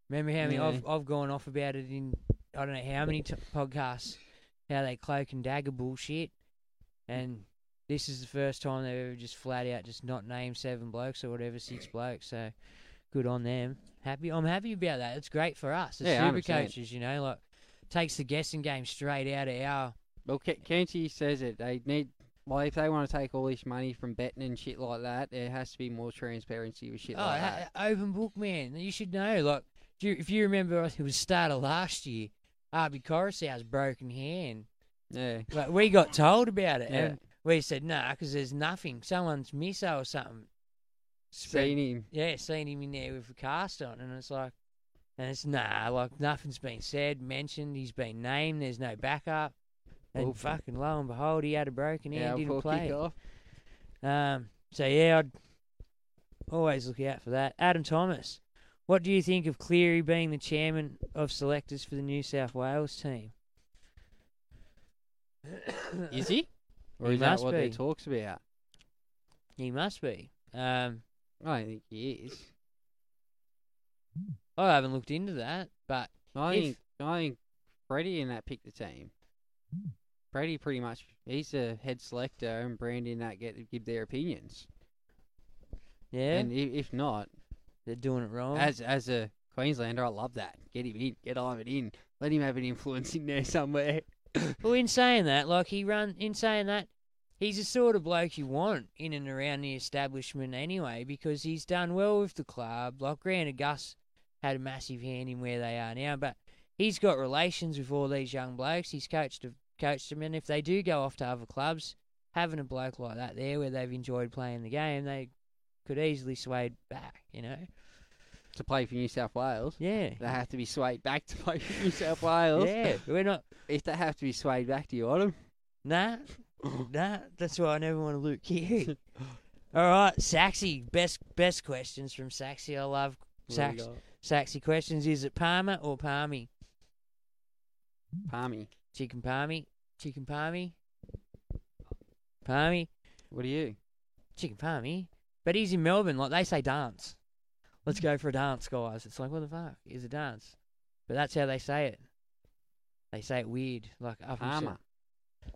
Remember how many I've gone off about it in I don't know how many podcasts. How they cloak and dagger bullshit, and this is the first time they've ever just flat out just not named seven blokes or whatever, six blokes. So good on them. I'm happy about that. It's great for us as super coaches, you know. Like, takes the guessing game straight out of our. Well, Kenty says it. They need. Well, if they want to take all this money from betting and shit like that, there has to be more transparency with shit like that. Open book, man. You should know. Like, if you remember, it was start of last year. RB Coruscant's broken hand. Yeah. Like, we got told about it, and we said nah, because there's nothing. Someone's miso or something. Seen him. Yeah, seen him in there with a cast on, and it's like, and it's nah, like nothing's been said, mentioned, he's been named, there's no backup. And fucking lo and behold, he had a broken hand, didn't play. So yeah, I'd always look out for that. Adam Thomas, what do you think of Cleary being the chairman of selectors for the New South Wales team? Is he? Or is that what they talks about? He must be. I don't think he is. I haven't looked into that, but I think Freddie in that picked the team. Freddie pretty much, he's the head selector, and Brandy in that give their opinions. Yeah, and if not, they're doing it wrong. As a Queenslander, I love that. Get him in, get Ivan in, let him have an influence in there somewhere. Well, in saying that, he's the sort of bloke you want in and around the establishment anyway, because he's done well with the club. Like, granted, Gus had a massive hand in where they are now, but he's got relations with all these young blokes. He's coached them, and if they do go off to other clubs, having a bloke like that there where they've enjoyed playing the game, they could easily sway back, you know. To play for New South Wales? Yeah. They have to be swayed back to play for New South Wales? Yeah. We're not... If they have to be swayed back, do you want them? Nah. That's why I never want to look here. All right, Saxy. Best questions from Saxy. I love Saxy questions. Is it Palmer or Palmy? Palmy. Chicken Palmy. Chicken Palmy. Palmy. What are you? Chicken Palmy. But he's in Melbourne. Like, they say dance. Let's go for a dance, guys. It's like, what the fuck is a dance? But that's how they say it. They say it weird. Like up Palmer.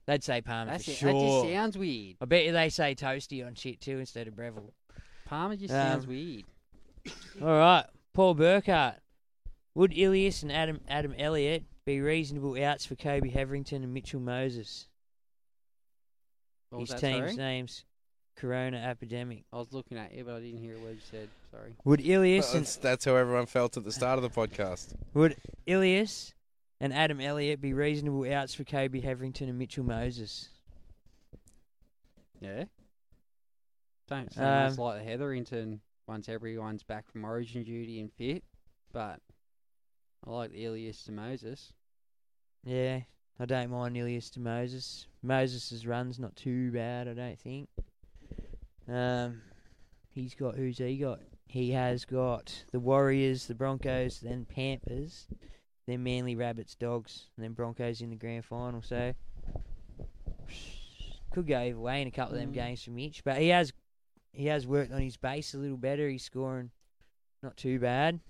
They'd say Palmer for sure. That just sounds weird. I bet you they say toasty on shit too instead of Breville. Palmer just sounds weird. All right, Paul Burkhart. Would Ilias and Adam Elliott be reasonable outs for Kobe Hetherington and Mitchell Moses. What was his team's names? Corona Epidemic. I was looking at you, but I didn't hear a word you said. Sorry. Would Ilias... that's how everyone felt at the start of the podcast. Would Ilias and Adam Elliott be reasonable outs for Kobe Hetherington and Mitchell Moses? Yeah. Don't say it's like the Hetherington once everyone's back from origin duty and fit, but I like the Ilias to Moses. Yeah, I don't mind Ilias to Moses. Moses' run's not too bad, I don't think. Who's he got? He has got the Warriors, the Broncos, then Panthers, then Manly, Rabbits, Dogs, and then Broncos in the grand final. So could go either way in a couple of them games for Mitch, but he has worked on his base a little better. He's scoring not too bad.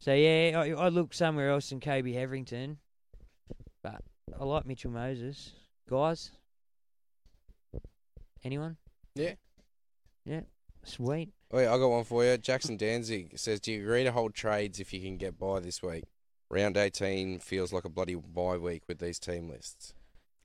So yeah, I'd look somewhere else than Kobe Hetherington, but I like Mitchell Moses, guys. Anyone? Yeah. Yeah. Sweet. Oh yeah, I got one for you. Jackson Danzig says, do you agree to hold trades if you can get by this week? Round 18 feels like a bloody bye week with these team lists.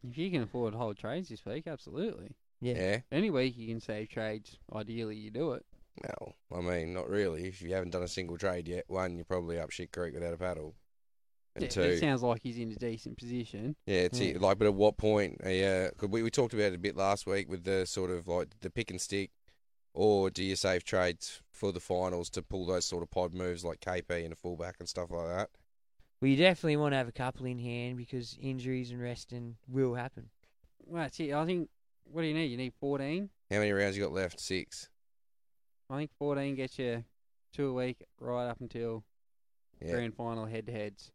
If you can afford to hold trades this week, absolutely. Yeah. Any week you can save trades, ideally you do it. Well, I mean, not really. If you haven't done a single trade yet, one, you're probably up shit creek without a paddle. And two, it sounds like he's in a decent position. Yeah, it's like, but at what point? Yeah, cause we talked about it a bit last week with the sort of like the pick and stick, or do you save trades for the finals to pull those sort of pod moves like KP and a fullback and stuff like that? Well, you definitely want to have a couple in hand because injuries and resting will happen. Well, that's it. I think. What do you need? You need 14. How many rounds you got left? 6. I think 14 gets you 2 a week right up until grand final head-to-heads.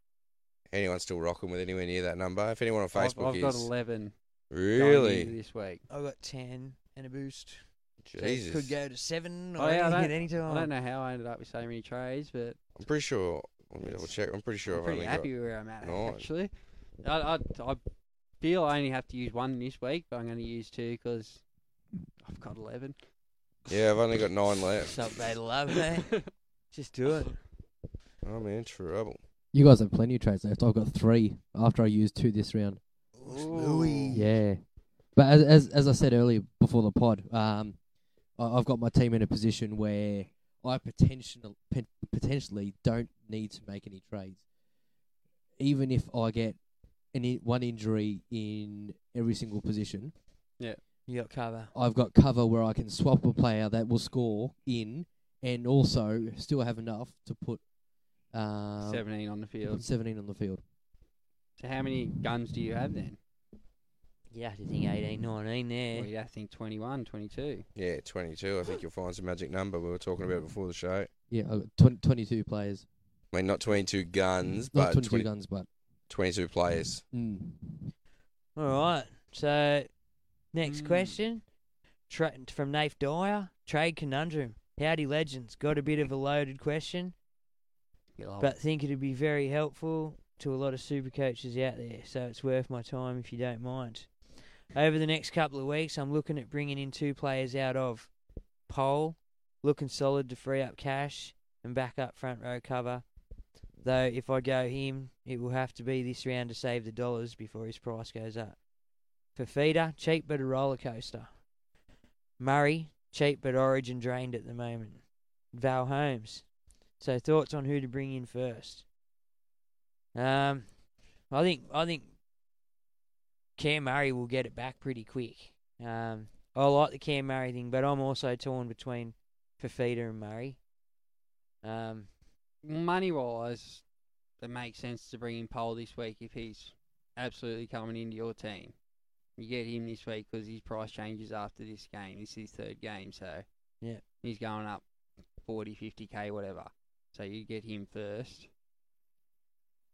Anyone still rocking with anywhere near that number? If anyone on Facebook I've got 11. Really? This week. I've got 10 and a boost. Jesus. So could go to 7 or at any time. I don't know how I ended up with so many trades, but... I'm pretty sure. Let me double check. I'm pretty sure I'm pretty happy where I'm at, actually. I feel I only have to use 1 this week, but I'm going to use 2 because I've got 11. Yeah, I've only got 9 left. Something they love, man. Just do it. I'm in trouble. You guys have plenty of trades left. I've got 3 after I used 2 this round. Ooh. Yeah. But as I said earlier before the pod, I've got my team in a position where I potentially don't need to make any trades. Even if I get one injury in every single position. Yeah. You got cover. I've got cover where I can swap a player that will score in and also still have enough to put 17 on the field. So how many guns do you have then? You have to think 18, 19 there. Well, you have to think 21, 22. Yeah, 22. I think you'll find some magic number we were talking about before the show. Yeah, I've got 22 players. I mean, not 22 guns, but... Not 22 guns, but... 22 players. Mm. All right. So, next question. From Nath Dyer. Trade conundrum. Howdy, legends. Got a bit of a loaded question. But think it'd be very helpful to a lot of super coaches out there, so it's worth my time if you don't mind. Over the next couple of weeks, I'm looking at bringing in 2 players out of Pole, looking solid to free up cash and back up front row cover. Though if I go him, it will have to be this round to save the dollars before his price goes up. Fifita, cheap but a roller coaster. Murray, cheap but origin drained at the moment. Val Holmes. So thoughts on who to bring in first? I think Cam Murray will get it back pretty quick. I like the Cam Murray thing, but I'm also torn between Fifita and Murray. Money-wise, it makes sense to bring in Pole this week if he's absolutely coming into your team. You get him this week because his price changes after this game. This is his 3rd game, so yeah, he's going up 40, 50K, whatever. So you get him first,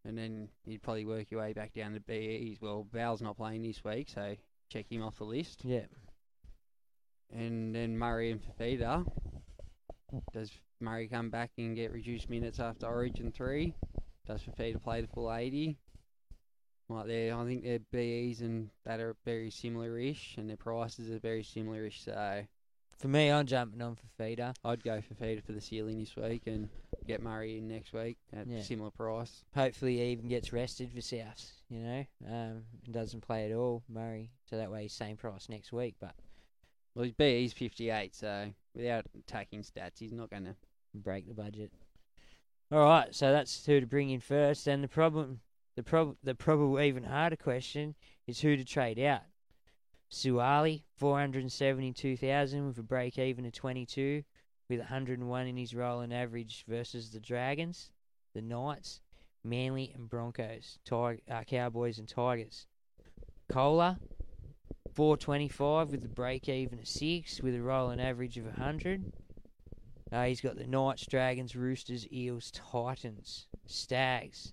and then you'd probably work your way back down to BE as well. Val's not playing this week, so check him off the list. Yeah. And then Murray and Fifita. Does Murray come back and get reduced minutes after Origin 3? Does Fifita play the full 80? Like there, I think their BEs and that are very similar-ish, and their prices are very similar-ish, so For me, I'm jumping on Fifita. I'd go Fifita for the ceiling this week and get Murray in next week at a similar price. Hopefully he even gets rested for Souths, you know, and doesn't play at all, Murray. So that way he's same price next week. But well, he's 58, so without attacking stats, he's not going to break the budget. All right, so that's who to bring in first. And the probable even harder question is who to trade out. Suaalii, 472,000 with a break even of 22, with 101 in his rolling average versus the Dragons, the Knights, Manly and Broncos, Cowboys and Tigers. Kohler, 425 with a break even of 6, with a rolling average of 100. He's got the Knights, Dragons, Roosters, Eels, Titans. Stags,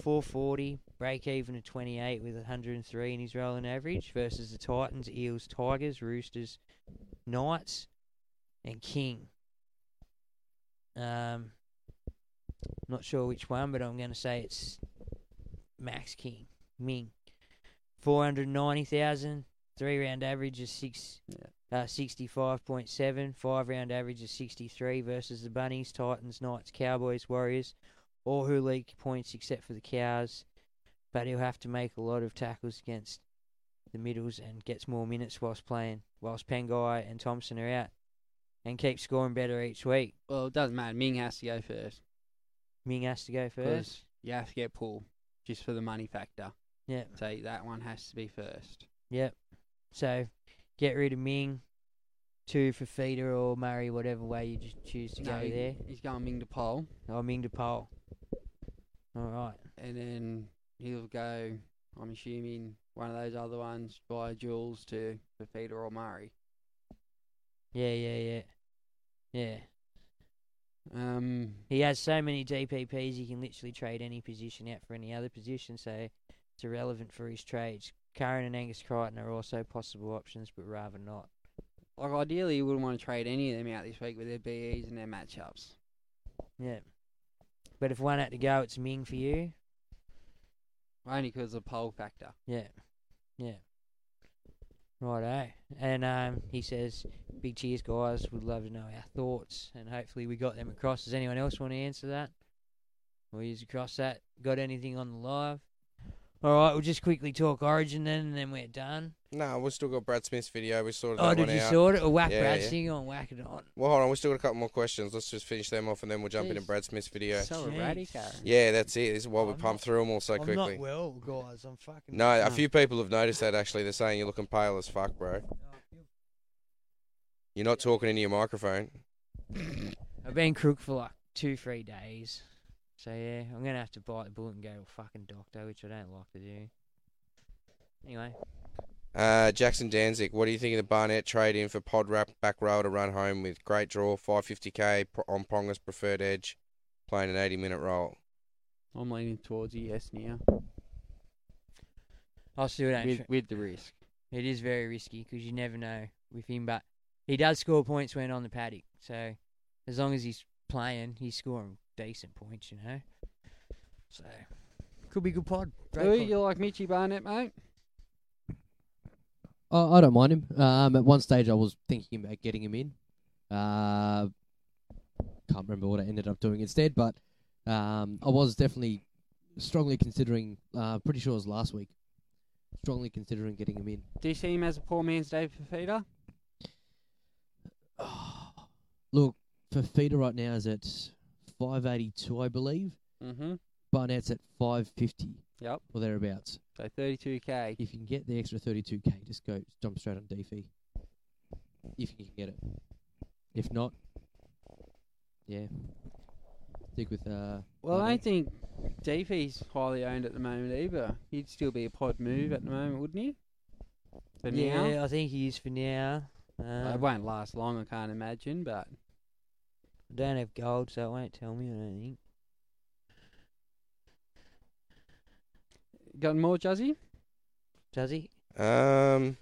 440, break even of 28 with 103 in his rolling average versus the Titans, Eels, Tigers, Roosters, Knights, and King. Not sure which one, but I'm going to say it's Max King. Ming. 490,000, 3-round average is 65.7, 5-round average is 63 versus the Bunnies, Titans, Knights, Cowboys, Warriors. All who leak points except for the Cows, but he'll have to make a lot of tackles against the middles and gets more minutes whilst Pengai and Thompson are out, and keeps scoring better each week. Well, it doesn't matter. Ming has to go first. You have to get Paul just for the money factor. Yeah. So that one has to be first. Yep. So get rid of Ming. 2 for Fifita or Murray, whatever way you choose to go there. He's going Ming to Pole. Oh, Ming to Pole. All right. And then he'll go, I'm assuming, one of those other ones by Jules to Fifita or Murray. Yeah. He has so many DPPs, he can literally trade any position out for any other position, so it's irrelevant for his trades. Curran and Angus Crichton are also possible options, but rather not. Like, ideally, you wouldn't want to trade any of them out this week with their BEs and their matchups. Yeah. But if one had to go, it's Ming for you. Only because of the poll factor. Yeah. Righto. And he says, big cheers, guys. Would love to know our thoughts. And hopefully we got them across. Does anyone else want to answer that? We'll use across that. Got anything on the live? All right, we'll just quickly talk Origin then, and then we're done. No, we've still got Brad Smith's video. We sorted that one out. Oh, did you sort it? Or whack Brad's thing on, whack it on. Well, hold on. We've still got a couple more questions. Let's just finish them off, and then we'll jump into Brad Smith's video. So erratic, Aaron. Yeah, that's it. This is why we pumped through them all so quickly. I'm not well, guys. I'm fucking... No, a few people have noticed that, actually. They're saying you're looking pale as fuck, bro. You're not talking into your microphone. I've been crook for, like, 2-3 days. So, yeah, I'm going to have to bite the bullet and go to a fucking doctor, which I don't like to do. Anyway. Jackson Danzig, what do you think of the Barnett trade-in for pod wrap back row to run home with? Great draw, 550k on Ponga's preferred edge, playing an 80-minute role. I'm leaning towards a yes now. I still don't... With the risk. It is very risky because you never know with him, but he does score points when on the paddock. So, as long as he's playing, he's scoring decent points, you know. So, could be a good pod. Great pod. You like Mitchie Barnett, mate? I don't mind him. At one stage, I was thinking about getting him in. Can't remember what I ended up doing instead, but I was definitely strongly considering, pretty sure it was last week, strongly considering getting him in. Do you see him as a poor man's David Fifita? Oh, look, Fifita right now is at 582, I believe. Mm-hmm. Barnett's at 550. Yep. Or thereabouts. So 32k. If you can get the extra 32k, just go jump straight on DeFi. If you can get it. If not, yeah. Stick with well, Barnett. I don't think DeFi's highly owned at the moment either. He'd still be a pod move at the moment, wouldn't he? For now. Yeah, I think he is for now. It won't last long, I can't imagine, but I don't have gold, so it won't tell me, I don't think. Got more, Juzzy? I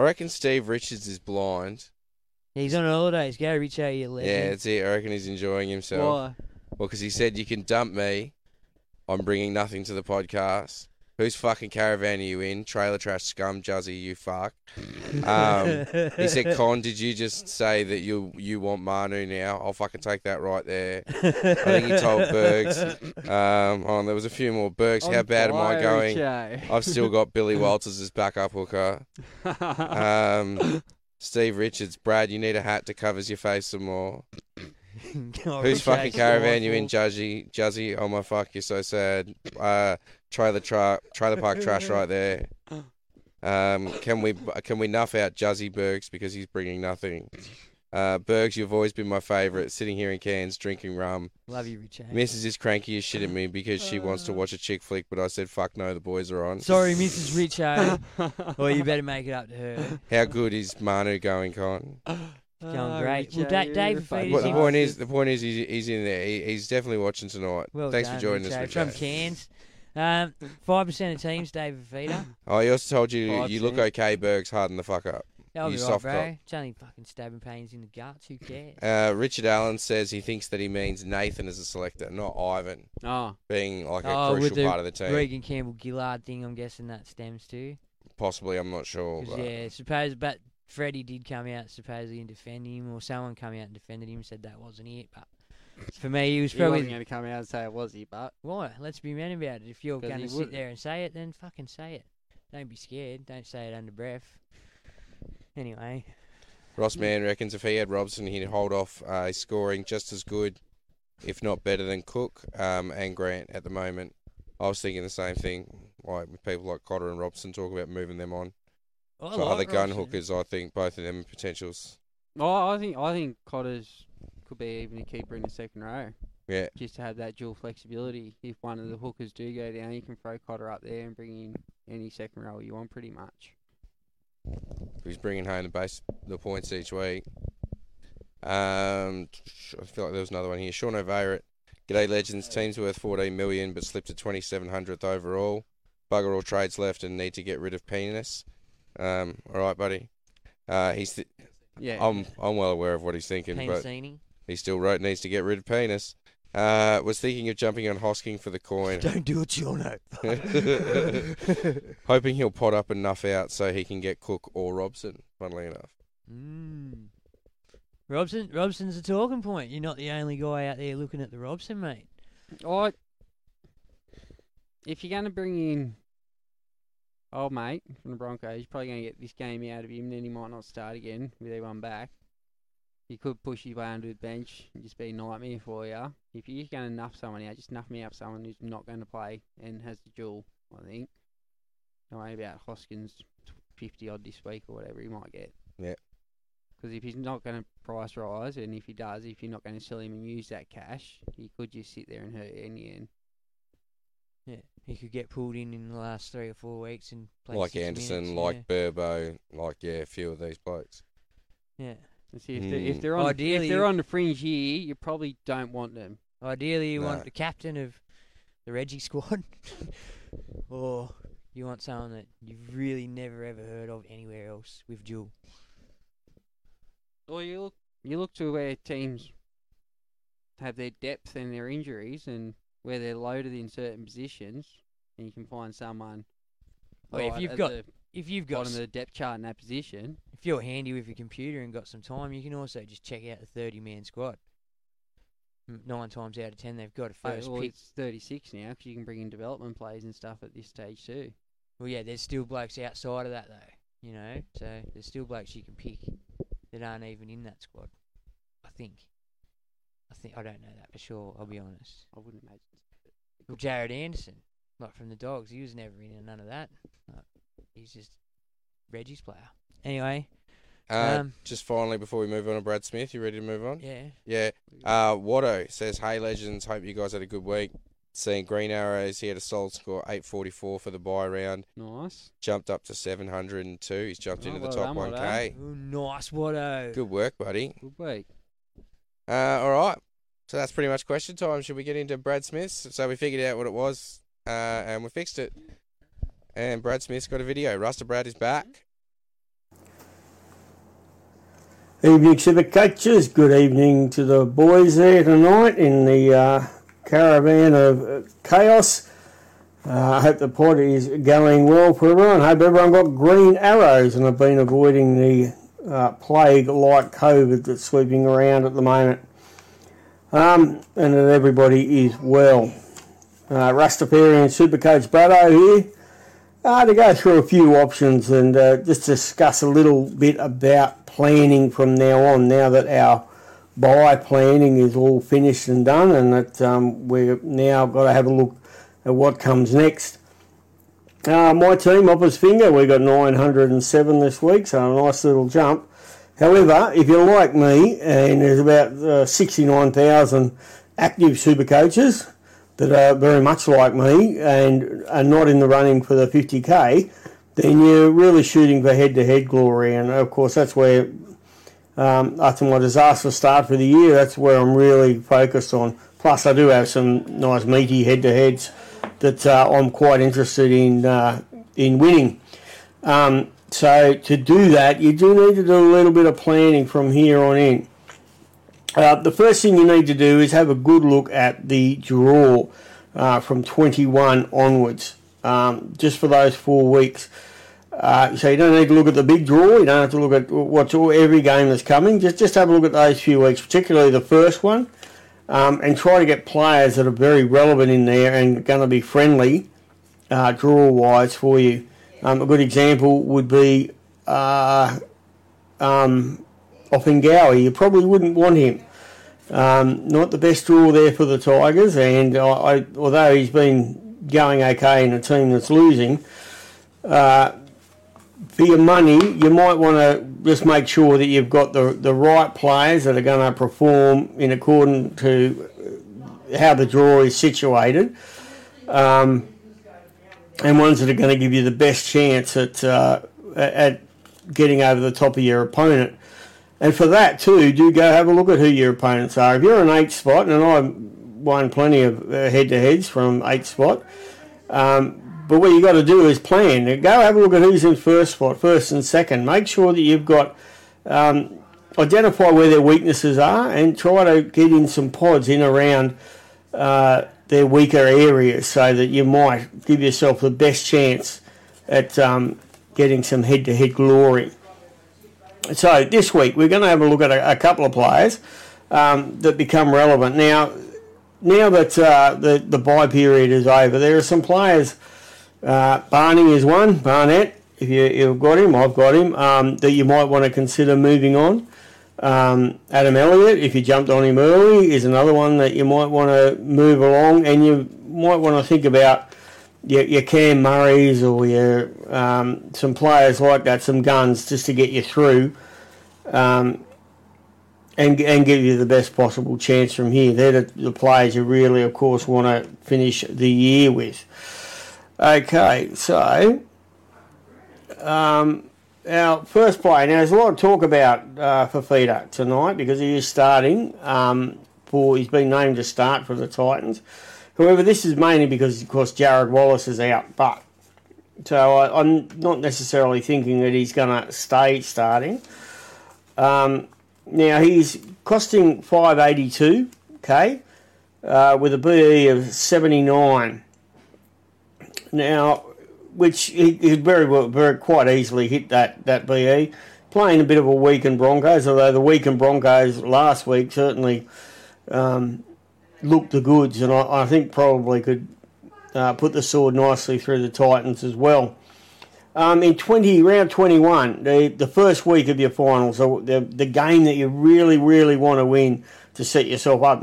reckon Steve Richards is blind. Yeah, he's on holidays. Go, Richo, you legend. Yeah, that's it. I reckon he's enjoying himself. Why? Well, because he said, you can dump me. I'm bringing nothing to the podcast. whose fucking caravan are you in? Trailer trash scum, Juzzy, you fuck. He said, Con, did you just say that you want Manu now? I'll fucking take that right there. I think he told Bergs. There was a few more. Bergs, how bad am I going? I've still got Billy Walters as backup hooker. Steve Richards, Brad, you need a hat to cover your face some more. Whose fucking caravan you in, Juzzy? Oh my fuck, you're so sad. Trailer park trash right there. Can we nuff out Juzzy Bergs because he's bringing nothing? Bergs, you've always been my favourite. Sitting here in Cairns, drinking rum. Love you, Richard. Mrs. is cranky as shit at me because she wants to watch a chick flick, but I said, fuck no, the boys are on. Sorry, Mrs. Richo. Well, you better make it up to her. How good is Manu going, Con? Going great. Well, David Fifita. The point is, he's in there. He's definitely watching tonight. Well, thanks for joining us, Richard. From Cairns. 5% of teams, David Fifita. Oh, he also told you 5%. You look okay, Bergs. Harden the fuck up. That'll be right, bro. It's only fucking stabbing pains in the guts. Who cares? Richard Allen says he thinks that he means Nathan as a selector, not Ivan. Oh. Being like a crucial part of the team. Regan Campbell-Gillard thing, I'm guessing that stems to. Possibly, I'm not sure. But... Yeah, but Freddie did come out supposedly and defend him, or someone come out and defended him, said that wasn't it, but... For me, he was probably... He wasn't going to come out and say it was it, but... Why? Let's be men about it. If you're going to sit there and say it, then fucking say it. Don't be scared. Don't say it under breath. Anyway. Ross Mann reckons if he had Robson, he'd hold off scoring just as good, if not better than Cook and Grant at the moment. I was thinking the same thing, like with people like Cotter and Robson, talking about moving them on. I like other gun hookers, I think both of them are potentials. Oh, I think Cotter's could be even a keeper in the second row. Yeah. Just to have that dual flexibility. If one of the hookers do go down, you can throw Cotter up there and bring in any second row you want, pretty much. He's bringing home the points each week. I feel like there was another one here. Sean O'Vara, G'day Legends. Team's worth 14 million, but slipped to 2,700th overall. Bugger all trades left and need to get rid of penis. All right, buddy. Yeah. I'm well aware of what he's thinking, but he still wrote needs to get rid of penis. Was thinking of jumping on Hosking for the coin. Don't do it, Jono. Hoping he'll pot up enough out so he can get Cook or Robson, funnily enough. Mm. Robson's a talking point. You're not the only guy out there looking at the Robson, mate. If you're going to bring in old mate from the Broncos, you're probably going to get this game out of him, and then he might not start again with everyone back. You could push your way under the bench and just be a nightmare for you. If you're going to nuff someone out, just nuff me up someone who's not going to play and has the duel, I think. Don't worry about Hoskins 50-odd this week or whatever he might get. Yeah. Because if he's not going to price rise, and if he does, if you're not going to sell him and use that cash, he could just sit there and hurt you in the end. Yeah, he could get pulled in the last 3 or 4 weeks and play like Anderson, minutes, like Burbo, a few of these blokes. Yeah. See, if they're on the fringe here, you probably don't want them. Ideally, you want the captain of the Reggie squad, or you want someone that you've really never ever heard of anywhere else with dual. Or you look to where teams have their depth and their injuries, and where they're loaded in certain positions, and you can find someone. Well, if you've got bottom of the depth chart in that position. If you're handy with your computer and got some time, you can also just check out the 30-man squad. 9 times out of 10, they've got a first pick. It's 36 now, because you can bring in development plays and stuff at this stage too. Well, yeah, there's still blokes outside of that, though. You know, so there's still blokes you can pick that aren't even in that squad. I don't know that for sure, I'll be honest. I wouldn't imagine. Well, Jared Anderson, from the Dogs, he was never in none of that. He's just Reggie's player. Anyway. Just finally, before we move on to Brad Smith, you ready to move on? Yeah. Yeah. Watto says, hey, Legends, hope you guys had a good week. Seeing Green Arrows, he had a solid score, 844 for the bye round. Nice. Jumped up to 702. He's jumped into the top 1K. Ooh, nice, Watto. Good work, buddy. Good week. All right. So that's pretty much question time. Should we get into Brad Smith? So we figured out what it was and we fixed it. And Brad Smith's got a video. Rasta Brad is back. Evening, Supercoaches. Good evening to the boys there tonight in the caravan of chaos. I hope the pod is going well for everyone. I hope everyone got green arrows and have been avoiding the plague like COVID that's sweeping around at the moment. And that everybody is well. Rastafarian Supercoach Brado here to go through a few options and just discuss a little bit about planning from now on, now that our buy planning is all finished and done, and that we've now got to have a look at what comes next. My team, Oppa's Finger, we got 907 this week, so a nice little jump. However, if you're like me, and there's about 69,000 active super coaches that are very much like me and are not in the running for the 50k, then you're really shooting for head-to-head glory. And, of course, that's where, after my disastrous start for the year, that's where I'm really focused on. Plus, I do have some nice meaty head-to-heads that I'm quite interested in winning. So to do that, you do need to do a little bit of planning from here on in. The first thing you need to do is have a good look at the draw from 21 onwards, just for those 4 weeks. So you don't need to look at the big draw. You don't have to look at every game that's coming. Just have a look at those few weeks, particularly the first one, and try to get players that are very relevant in there and going to be friendly draw-wise for you. A good example would be Offengawi. You probably wouldn't want him. Not the best draw there for the Tigers, and I, although he's been going okay in a team that's losing, for your money, you might want to just make sure that you've got the right players that are going to perform in accordance to how the draw is situated. And ones that are going to give you the best chance at getting over the top of your opponent. And for that too, do go have a look at who your opponents are. If you're an 8 spot, and I've won plenty of head-to-heads from 8 spot, but what you got to do is plan. Go have a look at who's in first spot, first and second. Make sure that you've got, identify where their weaknesses are and try to get in some pods in around their weaker areas so that you might give yourself the best chance at getting some head-to-head glory. So this week we're going to have a look at a couple of players that become relevant. Now that the bye period is over, there are some players, Barney is one, Barnett, if you've got him, I've got him, that you might want to consider moving on. Adam Elliott, if you jumped on him early, is another one that you might want to move along, and you might want to think about your Cam Murrays or your some players like that, some guns, just to get you through and give you the best possible chance from here. They're the players you really, of course, want to finish the year with. Okay, so... Our first play, now there's a lot of talk about Fifita tonight because he is starting, he's been named to start for the Titans. However, this is mainly because, of course, Jared Wallace is out, so I'm not necessarily thinking that he's going to stay starting. Now, he's costing $582k with a BE of 79. Now... which he very quite easily hit that BE, playing a bit of a weakened Broncos, although the weakened Broncos last week certainly looked the goods, and I think probably could put the sword nicely through the Titans as well. In round 21, the first week of your finals, the game that you really, really want to win to set yourself up,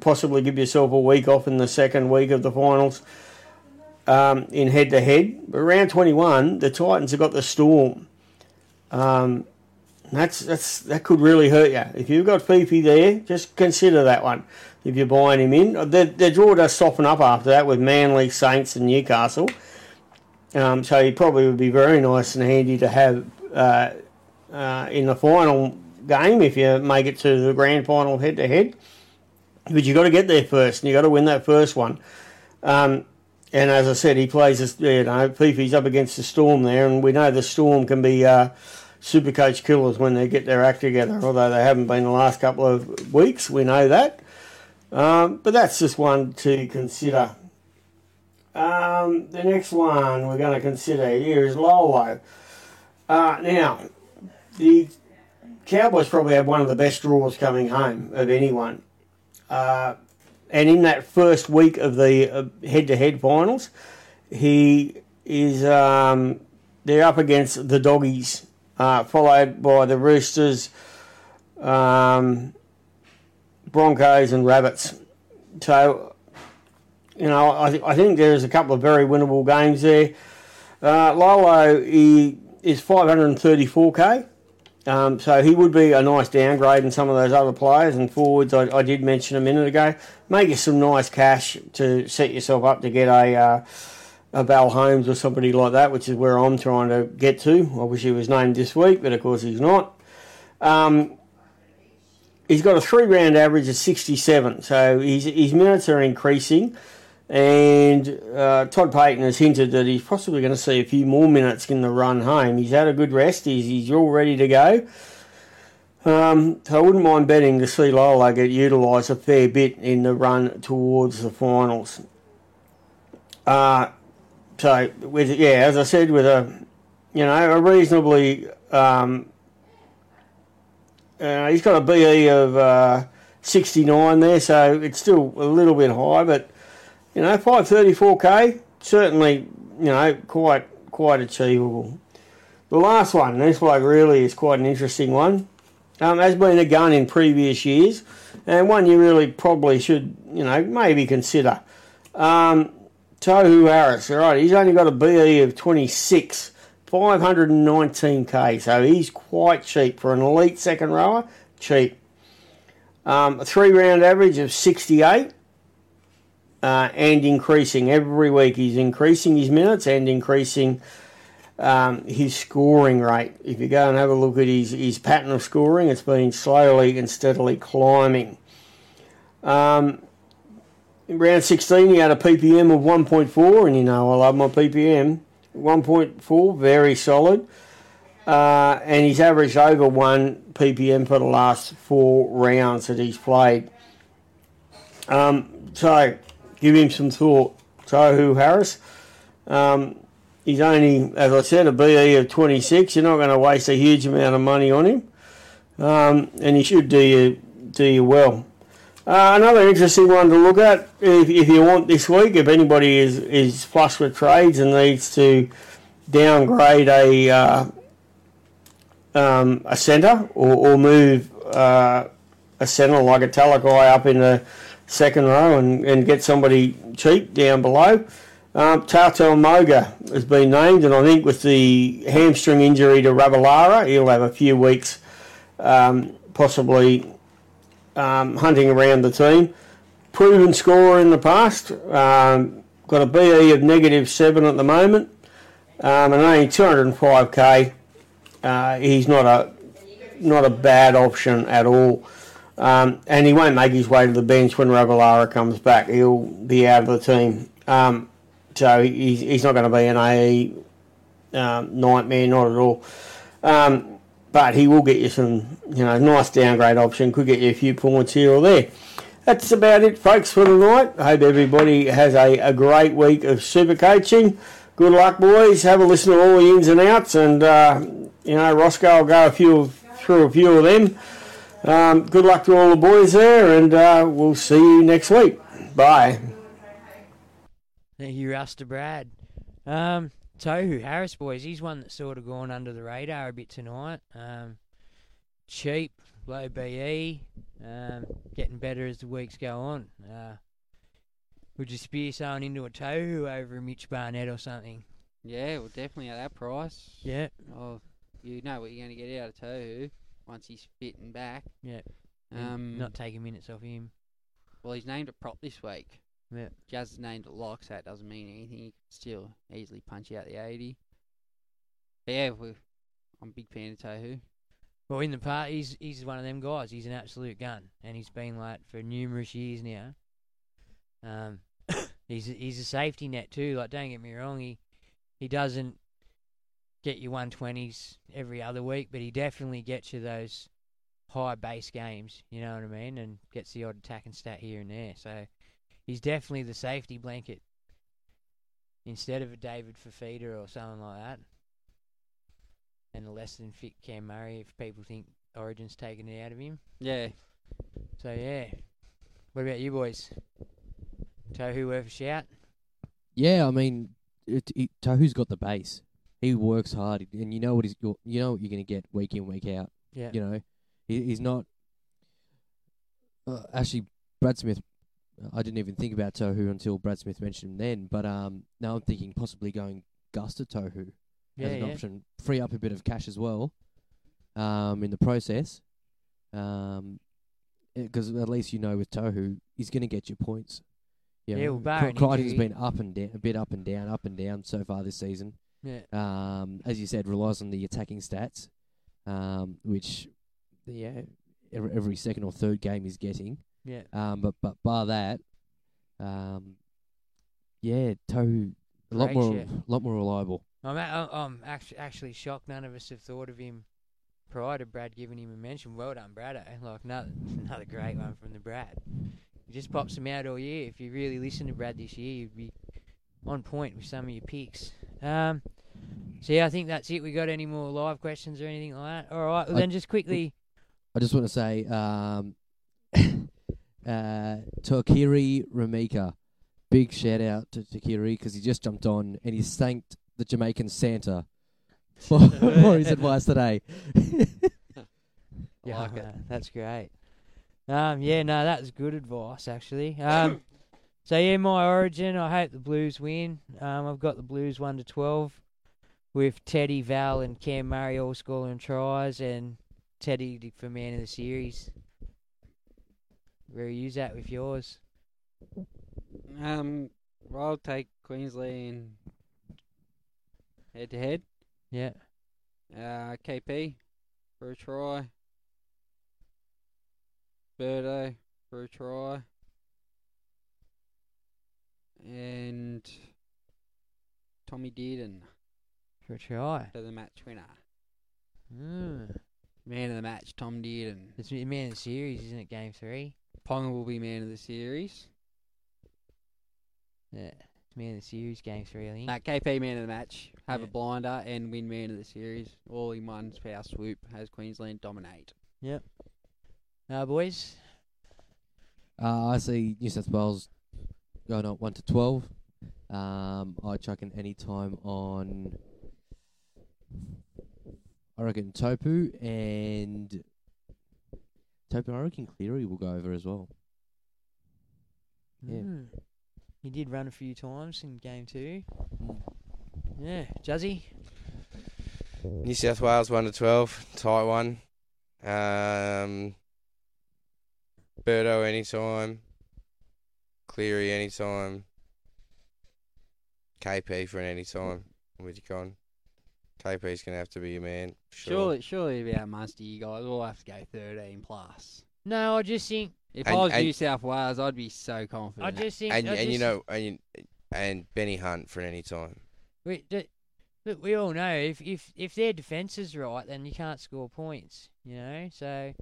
possibly give yourself a week off in the second week of the finals, in head-to-head. But round 21, the Titans have got the Storm. That could really hurt you. If you've got Fifi there, just consider that one if you're buying him in. The draw does soften up after that with Manly, Saints and Newcastle. So he probably would be very nice and handy to have in the final game if you make it to the grand final head-to-head. But you've got to get there first, and you've got to win that first one. And as I said, he plays, Fifi's up against the Storm there, and we know the Storm can be Supercoach killers when they get their act together, although they haven't been the last couple of weeks. We know that. But that's just one to consider. The next one we're going to consider here is Lolo. Now, the Cowboys probably have one of the best draws coming home of anyone. And in that first week of the head-to-head finals, he is they're up against the Doggies, followed by the Roosters, Broncos and Rabbits. So, you know, I think there's a couple of very winnable games there. Lolo is 534k, so he would be a nice downgrade in some of those other players and forwards. I did mention a minute ago. Make you some nice cash to set yourself up to get a Val Holmes or somebody like that, which is where I'm trying to get to. I wish he was named this week, but of course he's not. He's got a three-round average of 67, so his minutes are increasing. And Todd Payton has hinted that he's possibly going to see a few more minutes in the run home. He's had a good rest. He's all ready to go. So I wouldn't mind betting to see Lolo get utilised a fair bit in the run towards the finals. So, as I said, with a reasonably... he's got a BE of 69 there, so it's still a little bit high, but, 534k, certainly, quite achievable. The last one, this bloke really is quite an interesting one, has been a gun in previous years, and one you really probably should, maybe consider. Tohu Harris, all right, he's only got a BE of 26. 519k, so he's quite cheap for an elite second rower. Cheap. A three-round average of 68, and increasing every week. He's increasing his minutes and increasing his scoring rate. If you go and have a look at his pattern of scoring, it's been slowly and steadily climbing. In round 16, he had a PPM of 1.4, and I love my PPM. 1.4, very solid. And he's averaged over 1 PPM for the last 4 rounds that he's played. So, give him some thought. Tohu Harris. He's only, as I said, a BE of 26. You're not going to waste a huge amount of money on him. And he should do you well. Another interesting one to look at if you want this week, if anybody is flush with trades and needs to downgrade a centre or move a centre like a Talakai up in the second row and get somebody cheap down below. Tautel Moga has been named, and I think with the hamstring injury to Ravelara, he'll have a few weeks possibly... hunting around the team. Proven scorer in the past. Got a BE of -7 at the moment. And only 205k. He's not a bad option at all. And he won't make his way to the bench when Ravelara comes back. He'll be out of the team. So he's not going to be an AE nightmare, not at all. But he will get you some, nice downgrade option. Could get you a few points here or there. That's about it, folks, for tonight. I hope everybody has a great week of super coaching. Good luck, boys. Have a listen to all the ins and outs. And, Roscoe will go through a few of them. Good luck to all the boys there. And we'll see you next week. Bye. Thank you, Rasta Brad. Tohu Harris, boys, he's one that's sort of gone under the radar a bit tonight. Cheap, low BE, getting better as the weeks go on. Would you spear someone into a Tohu over a Mitch Barnett or something? Yeah, well, definitely at that price. Yeah. Oh, you know what you're going to get out of Tohu once he's fit and back. Yeah. Not taking minutes off him. Well, he's named a prop this week. Yeah. Jazz is named at lock, so it doesn't mean anything. You can still easily punch out the 80. But yeah, I'm a big fan of Tohu. Well, in the part, he's one of them guys. He's an absolute gun, and he's been like for numerous years now. He's a safety net too. Like, don't get me wrong, he doesn't get you 120s every other week, but he definitely gets you those high base games. You know what I mean? And gets the odd attack and stat here and there. So. He's definitely the safety blanket. instead of a David Fifita or something like that, and a less than fit Cam Murray if people think Origin's taken it out of him. Yeah. So, yeah. What about you boys? Tohu worth a shout? Yeah, I mean, Tohu's got the base. He works hard, and you know what you're going to get week in, week out. Yeah. You know, he's not... actually, Brad Smith, I didn't even think about Tohu until Brad Smith mentioned him then, but now I'm thinking possibly going Gus to Tohu as an option. Free up a bit of cash as well in the process. Because at least you know with Tohu, he's going to get your points. Yeah, well, Barron... Crichton's been up and down, a bit up and down so far this season. Yeah. As you said, relies on the attacking stats, which, yeah, every second or third game he's getting. Yeah. But bar that, yeah, Tohu a lot more reliable. I'm actually shocked. None of us have thought of him prior to Brad giving him a mention. Well done, Brad. Like another great one from the Brad. He just pops them out all year. If you really listen to Brad this year, you'd be on point with some of your picks. So yeah, I think that's it. We got any more live questions or anything like that? All right. Well, then just quickly. I just want to say, Tokiri Ramika, big shout out to Tokiri because he just jumped on and he thanked the Jamaican Santa for his advice today. Yeah, like it. That's great. Yeah, no, that was good advice actually. So yeah, my origin. I hope the Blues win. I've got the Blues 1-12 with Teddy, Val, and Cam Murray all scoring tries, and Teddy for man of the series. Where you use that with yours? I'll take Queensland head to head. Yeah. KP for a try. Birdo for a try. And Tommy Dearden for a try. For the match winner. Man of the match, Tom Dearden. It's man of the series, isn't it? Game 3. Ponga will be man of the series. Yeah, it's man of the series, game 3, I think. KP man of the match. Have a blinder and win man of the series. All in one power swoop as Queensland dominate. Yep. Now, boys. I see New South Wales going up 1-12. I chuck in any time on, I reckon Topu, I reckon Cleary will go over as well. Yeah. He did run a few times in game 2. Yeah. Juzzy? New South Wales 1-12, tight one. Birdo anytime. Cleary anytime. KP for an anytime with your con. KP's going to have to be your man. Surely about Musty, you guys will have to go 13 plus. No, I just think... If I was New South Wales, I'd be so confident. I just think... And Benny Hunt for any time. Look, we all know, if their defence is right, then you can't score points, you know? So,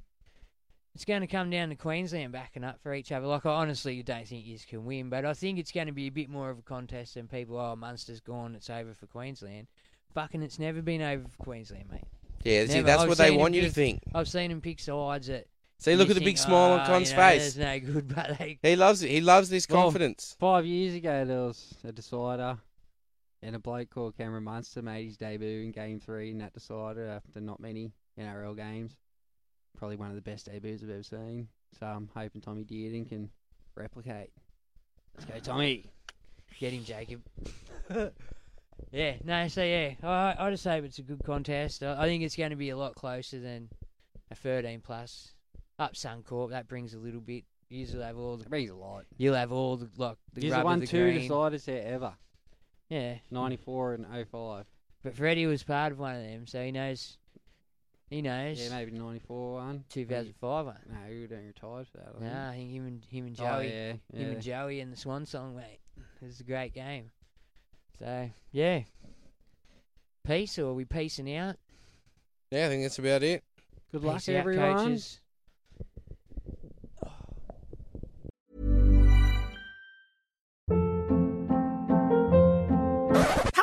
it's going to come down to Queensland backing up for each other. Like, I honestly don't think you can win, but I think it's going to be a bit more of a contest than people, Munster's gone, it's over for Queensland. Fucking, it's never been over for Queensland, mate. Yeah, see, that's what they want you to think. I've seen him pick sides at... See, look at the big smile on Con's face. There's no good, but they... He loves it. He loves this confidence. 5 years ago, there was a decider, and a bloke called Cameron Munster made his debut in Game 3 in that decider after not many NRL games. Probably one of the best debuts I've ever seen. So I'm hoping Tommy Dearden can replicate. Let's go, Tommy. Get him, Jacob. Yeah, no, so yeah, I just hope it's a good contest. I think it's going to be a lot closer than a 13+. Up Suncorp, that brings a little bit. You'll have all the... It brings a lot. You'll have all the, like, the rub of the green. You've won two deciders there ever. Yeah. 94 and 05. But Freddie was part of one of them, so he knows... Yeah, maybe 94 one. 2005 one. No, you don't retire for that one. No, I think him and Joey. Oh, yeah. Him and Joey and the Swan Song, mate. It was a great game. So, yeah. Peace, or are we peacing out? Yeah, I think that's about it. Good luck, everyone. Coaches.